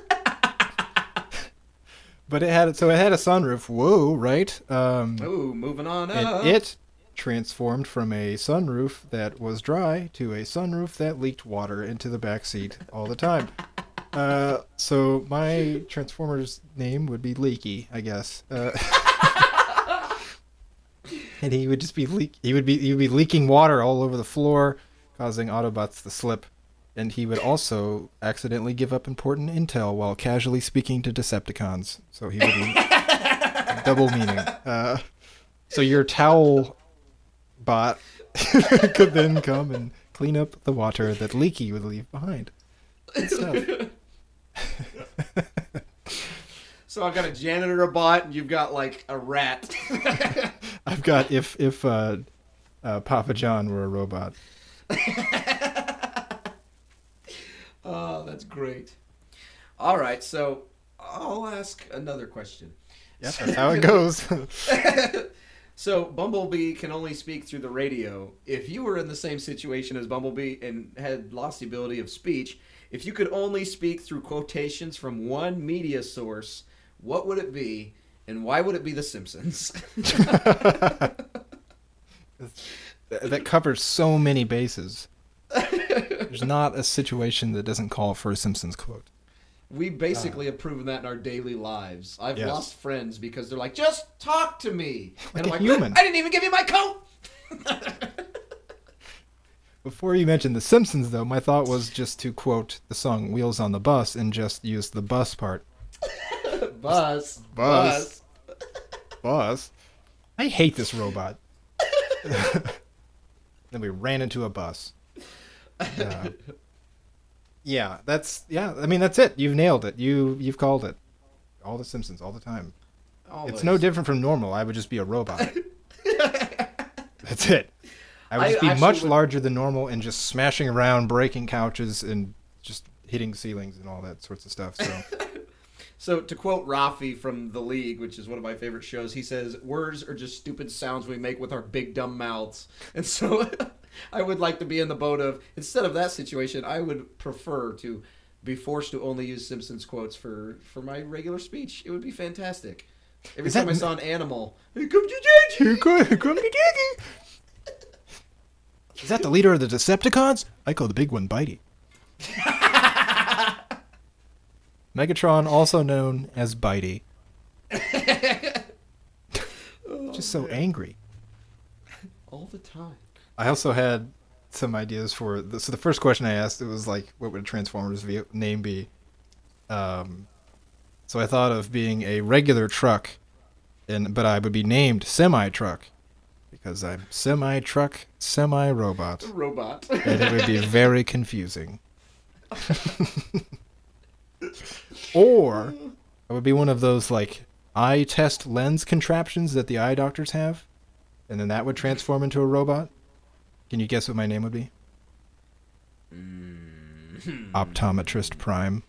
but it had so it had a sunroof. Whoa, right? Um, Ooh, moving on up. It. transformed from a sunroof that was dry to a sunroof that leaked water into the backseat all the time. Uh, so my Transformers name would be Leaky, I guess. Uh, and he would just be leak. He would be he would be leaking water all over the floor, causing Autobots to slip. And he would also accidentally give up important intel while casually speaking to Decepticons. So he would be double meaning. Uh, so your towel bot could then come and clean up the water that Leaky would leave behind. So I've got a janitor bot, and you've got like a rat. I've got if if uh, uh, Papa John were a robot. Oh, that's great. All right, so I'll ask another question. Yeah, that's how it goes. So Bumblebee can only speak through the radio. If you were in the same situation as Bumblebee and had lost the ability of speech, if you could only speak through quotations from one media source, what would it be, and why would it be The Simpsons? That covers so many bases. There's not a situation that doesn't call for a Simpsons quote. We basically uh, have proven that in our daily lives. I've yes. lost friends because they're like, just talk to me. Like and I'm like, human. I didn't even give you my coat. Before you mentioned The Simpsons, though, my thought was just to quote the song Wheels on the Bus and just use the bus part. Bus. Bus. Bus. I hate this robot. Then we ran into a bus. Yeah. Yeah, that's yeah. I mean, that's it. You've nailed it. You you've called it. All the Simpsons, all the time. Always. It's no different from normal. I would just be a robot. That's it. I would just I, be much would... larger than normal and just smashing around, breaking couches, and just hitting ceilings and all that sorts of stuff. So, so to quote Rafi from The League, which is one of my favorite shows, he says, "Words are just stupid sounds we make with our big dumb mouths," and so. I would like to be in the boat of, instead of that situation, I would prefer to be forced to only use Simpsons quotes for, for my regular speech. It would be fantastic. Every Is time that... I saw an animal, here comes your daddy! Here comes your daddy! Is that the leader of the Decepticons? I call the big one Bitey. Megatron, also known as Bitey. Oh, just so man. Angry. All the time. I also had some ideas for this. So the first question I asked, it was like, what would a Transformers name be? Um, so I thought of being a regular truck, and but I would be named Semi-Truck, because I'm Semi-Truck, Semi-Robot. Robot. And it would be very confusing. Or I would be one of those, like, eye test lens contraptions that the eye doctors have, and then that would transform into a robot. Can you guess what my name would be? Mm-hmm. Optometrist Prime.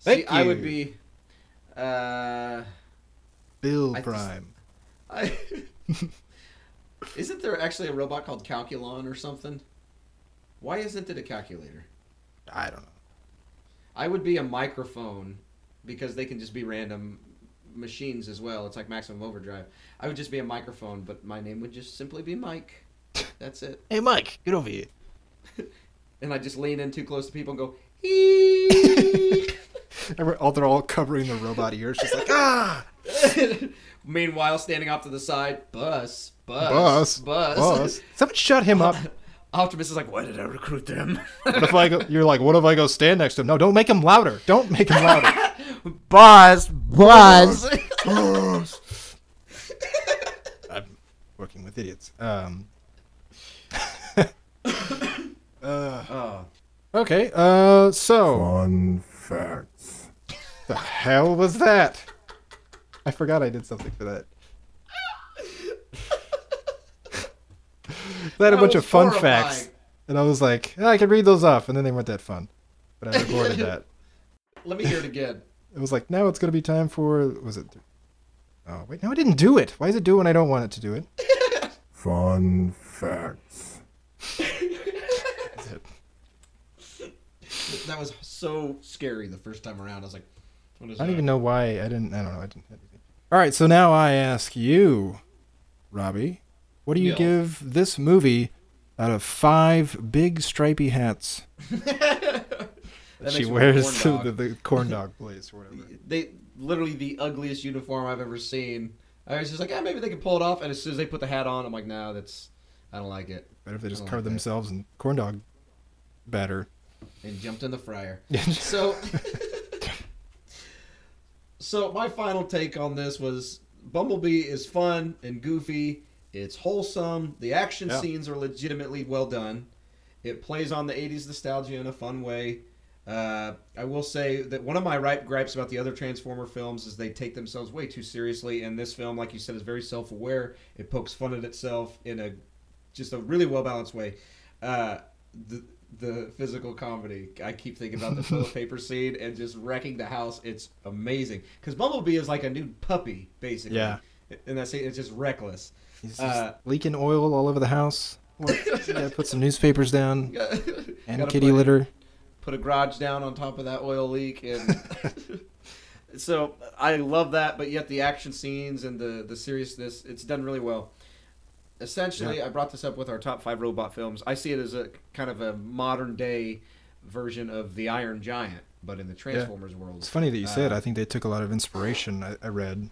See, I would be uh, Bill I Prime. Th- I, isn't there actually a robot called Calculon or something? Why isn't it a calculator? I don't know. I would be a microphone. Because they can just be random machines as well. It's like Maximum Overdrive. I would just be a microphone, but my name would just simply be Mike. That's it. Hey, Mike, get over here. And I just lean in too close to people and go, eeeeee. They're all covering the robot ears. Just like, ah! Meanwhile, standing off to the side, bus, bus, bus. Bus. Bus. Someone shut him up. Optimus is like, why did I recruit them? What if I go, you're like, what if I go stand next to him? No, don't make him louder. Don't make him louder. Boss, boss, boss. I'm working with idiots. Um. uh, okay. Uh. So. Fun facts. The hell was that? I forgot I did something for that. I had a bunch of fun horrifying. facts, and I was like, oh, I can read those off, and then they weren't that fun, but I recorded that. Let me hear it again. It was like, now it's going to be time for, was it, oh, wait, no, I didn't do it. Why does it do it when I don't want it to do it? Fun facts. That's it. That was so scary the first time around. I was like, what is I don't that? even know why I didn't, I don't know, I didn't. All right, so now I ask you, Robbie. What do you Yo. give this movie out of five big stripy hats that she wears to the, the corn dog place or whatever? They literally the ugliest uniform I've ever seen. I was just like, yeah, maybe they can pull it off. And as soon as they put the hat on, I'm like, no, that's I don't like it. Better if they just covered like themselves in corn dog batter and jumped in the fryer. so, so my final take on this was Bumblebee is fun and goofy. It's wholesome. The action yeah. scenes are legitimately well done. It plays on the eighties nostalgia in a fun way. Uh, I will say that one of my ripe gripes about the other Transformer films is they take themselves way too seriously, and this film, like you said, is very self-aware. It pokes fun at itself in a just a really well-balanced way. Uh, the, the physical comedy. I keep thinking about the toilet paper scene and just wrecking the house. It's amazing. Because Bumblebee is like a new puppy, basically. Yeah. And that's, it's just reckless. He's just uh, leaking oil all over the house. Yeah, put some newspapers down and kitty put, litter. Put a garage down on top of that oil leak. And so I love that, but yet the action scenes and the, the seriousness, it's done really well. Essentially, yeah. I brought this up with our top five robot films. I see it as a kind of a modern day version of the Iron Giant, but in the Transformers yeah. world. It's funny that you uh, said it. I think they took a lot of inspiration, I, I read,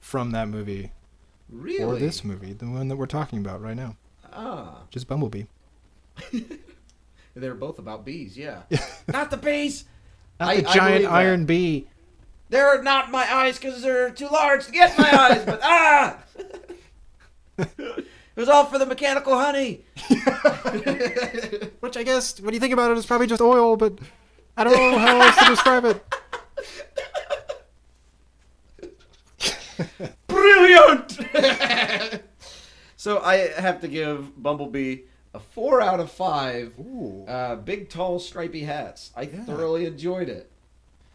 from that movie. Really? Or this movie, the one that we're talking about right now. Ah. Just Bumblebee. They're both about bees, yeah. Not the bees! Not I, the giant iron that. bee. They're not my eyes because they're too large to get my eyes, but ah! It was all for the mechanical honey. Which I guess, when you think about it, it's probably just oil, but I don't know how else to describe it. Brilliant! So I have to give Bumblebee a four out of five. Uh, big, tall, stripy hats. I yeah. thoroughly enjoyed it.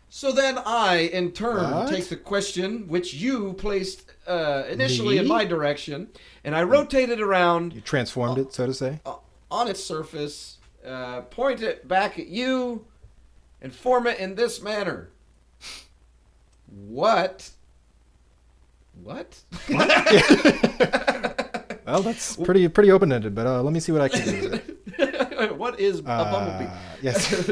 So then I, in turn, what? take the question which you placed uh, initially Me? in my direction, and I rotated around. You transformed on, it, so to say. On its surface, uh, point it back at you, and form it in this manner. What? What? what? Well, that's pretty pretty open-ended, but uh, let me see what I can do with it. What is a bumblebee? Uh, yes.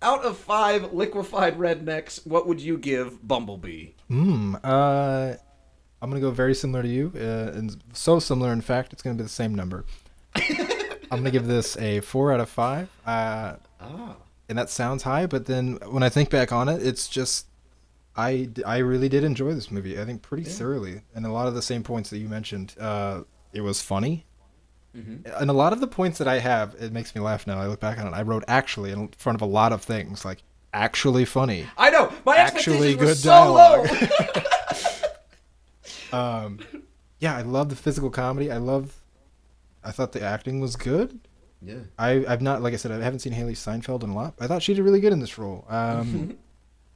Out of five liquefied rednecks, what would you give Bumblebee? Hmm. Uh, I'm going to go very similar to you. Uh, and so similar, in fact, it's going to be the same number. I'm going to give this a four out of five. Uh, ah. And that sounds high, but then when I think back on it, it's just... I, I really did enjoy this movie, I think, pretty yeah. thoroughly. And a lot of the same points that you mentioned. Uh, it was funny. Mm-hmm. And a lot of the points that I have, it makes me laugh now. I look back on it. I wrote actually in front of a lot of things, like actually funny. I know. My actually expectations were so dialogue. low. um, yeah, I love the physical comedy. I love, I thought the acting was good. Yeah. I, I've not, like I said, I haven't seen Hailee Steinfeld in a lot. I thought she did really good in this role. Um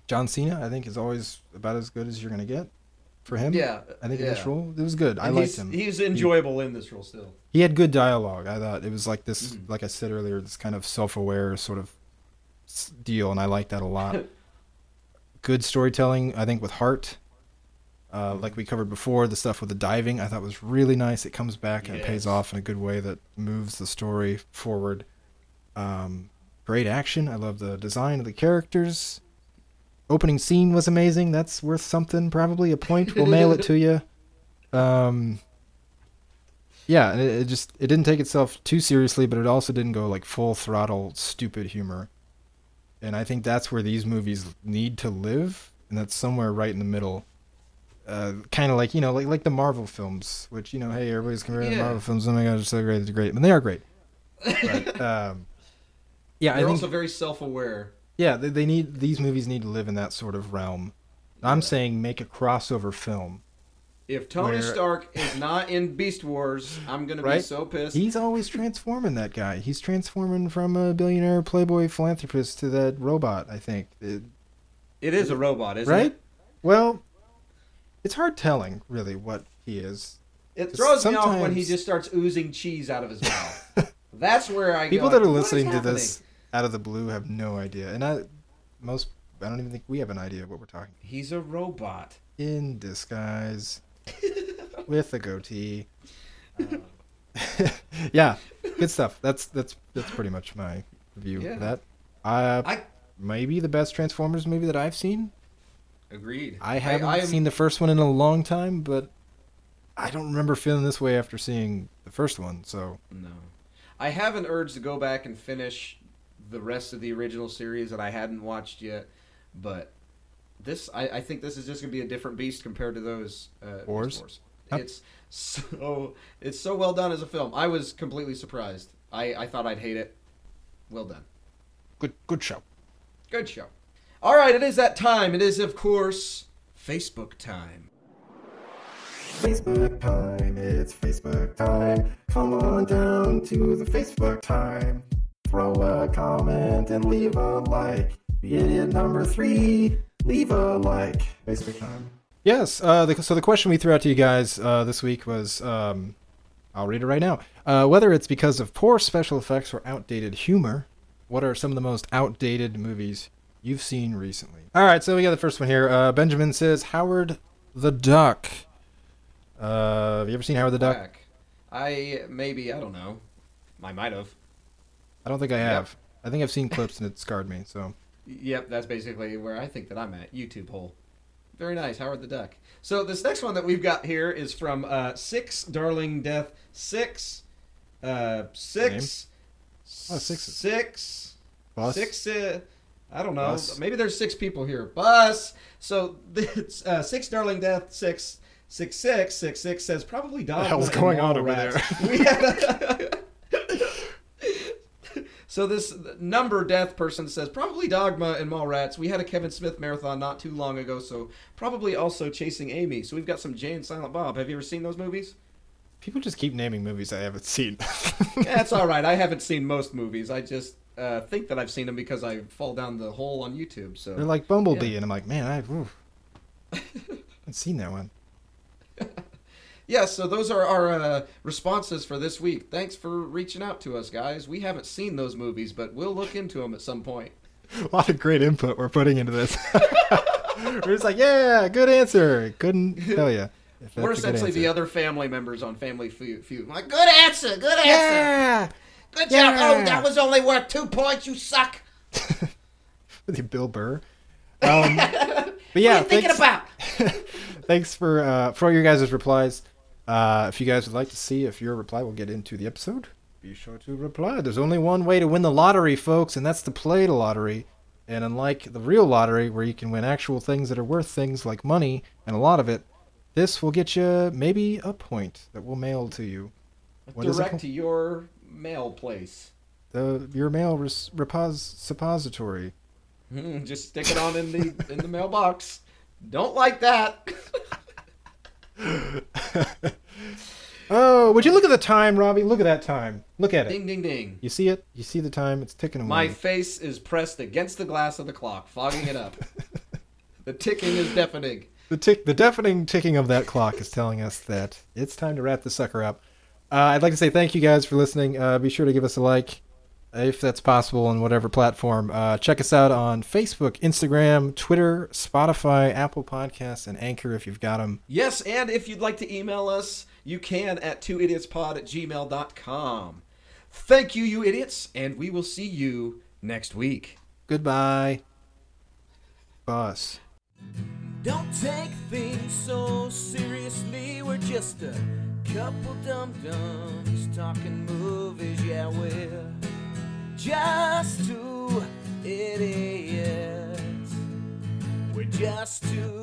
John Cena, I think, is always about as good as you're going to get for him. Yeah. I think yeah. in this role, it was good. I and liked he's, him. He's enjoyable he, in this role still. He had good dialogue, I thought. It was like this, mm-hmm. like I said earlier, this kind of self-aware sort of deal, and I liked that a lot. Good storytelling, I think, with heart. Uh, mm-hmm. Like we covered before, the stuff with the diving, I thought was really nice. It comes back and yes. it pays off in a good way that moves the story forward. Um, great action. I love the design of the characters. Opening scene was amazing. That's worth something. Probably a point. We'll mail it to you. Um, Yeah, and it, it just it didn't take itself too seriously, but it also didn't go like full throttle stupid humor. And I think that's where these movies need to live, and that's somewhere right in the middle. Uh, kind of like, you know, like like the Marvel films, which, you know, hey, everybody's comparing yeah. the Marvel films. Oh my gosh, they're so great, they're great, and they are great. But, um, yeah, they're I think, also very self-aware. Yeah, they, they need these movies need to live in that sort of realm. I'm yeah. saying make a crossover film. If Tony where... Stark is not in Beast Wars, I'm gonna right? be so pissed. He's always transforming that guy. He's transforming from a billionaire playboy philanthropist to that robot. I think it, it is it, a robot, isn't right? it? Well, it's hard telling really what he is. It throws sometimes... me off when he just starts oozing cheese out of his mouth. That's where I people go, that are listening to this out of the blue have no idea, and I most I don't even think we have an idea of what we're talking about. He's a robot in disguise. With a goatee. Um. Yeah, good stuff. That's that's that's pretty much my view yeah. of that. Uh, I maybe the best Transformers movie that I've seen. Agreed. I haven't I, I am... seen the first one in a long time, but I don't remember feeling this way after seeing the first one. So no, I have an urge to go back and finish the rest of the original series that I hadn't watched yet, but. This I, I think this is just gonna be a different beast compared to those uh, wars. wars. Yep. It's so it's so well done as a film. I was completely surprised. I, I thought I'd hate it. Well done. Good good show. Good show. All right, it is that time. It is of course Facebook time. Facebook time. It's Facebook time. Come on down to the Facebook time. Throw a comment and leave a like. Idiot number three. Leave a like. Facebook time. Yes. Uh, the, so the question we threw out to you guys uh, this week was, um, I'll read it right now. Uh, whether it's because of poor special effects or outdated humor, what are some of the most outdated movies you've seen recently? All right. So we got the first one here. Uh, Benjamin says Howard the Duck. Uh, have you ever seen Howard the Duck? I maybe I don't know. I might have. I don't think I have. Yep. I think I've seen clips and it scarred me. So. Yep, that's basically where I think that I'm at. YouTube hole. Very nice, Howard the Duck. So this next one that we've got here is from uh, Six Darling Death Six. Uh, six, oh, six. Six. Bus. Six. Uh, I don't know. Bus. Maybe there's six people here. Bus. So it's, uh, Six Darling Death Six. Six six six six says probably dogs. What's going on over rats. There? We have. So this number death person says, probably Dogma and Mallrats. We had a Kevin Smith marathon not too long ago, so probably also Chasing Amy. So we've got some Jay and Silent Bob. Have you ever seen those movies? People just keep naming movies I haven't seen. That's all right. I haven't seen most movies. I just uh, think that I've seen them because I fall down the hole on YouTube. So they're like Bumblebee, yeah. and I'm like, man, I've, oof, I haven't seen that one. Yeah, so those are our uh, responses for this week. Thanks for reaching out to us, guys. We haven't seen those movies, but we'll look into them at some point. A lot of great input we're putting into this. We're just like, yeah, good answer. Couldn't tell you. We're essentially the other family members on Family Feud. Like, good answer, good answer. Yeah. Good yeah. job. Oh, that was only worth two points. You suck. With you, Bill Burr. Um, but yeah, what are you thinking about? Thanks for uh, for all your guys' replies. Uh, if you guys would like to see if your reply will get into the episode, be sure to reply. There's only one way to win the lottery, folks, and that's to play the lottery. And unlike the real lottery, where you can win actual things that are worth things like money, and a lot of it, this will get you maybe a point that we'll mail to you. Direct to your mail place. The, your mail res- repos- suppository. Mm, just stick it on in the in the mailbox. Don't like that. Oh, would you look at the time, Robbie? Look at that time. Look at it. Ding, ding, ding. You see it? You see the time? It's ticking away. My face is pressed against the glass of the clock, fogging it up. The ticking is deafening. The tick, the deafening ticking of that clock is telling us that it's time to wrap this sucker up. Uh, I'd like to say thank you guys for listening. Uh, be sure to give us a like if that's possible on whatever platform. Uh, check us out on Facebook, Instagram, Twitter, Spotify, Apple Podcasts, and Anchor if you've got them. Yes, and if you'd like to email us, you can at two idiots pod at gmail dot com. Thank you, you idiots, and we will see you next week. Goodbye. Boss. Don't take things so seriously. We're just a couple dum-dums talking movies. Yeah, we're just two idiots. We're just two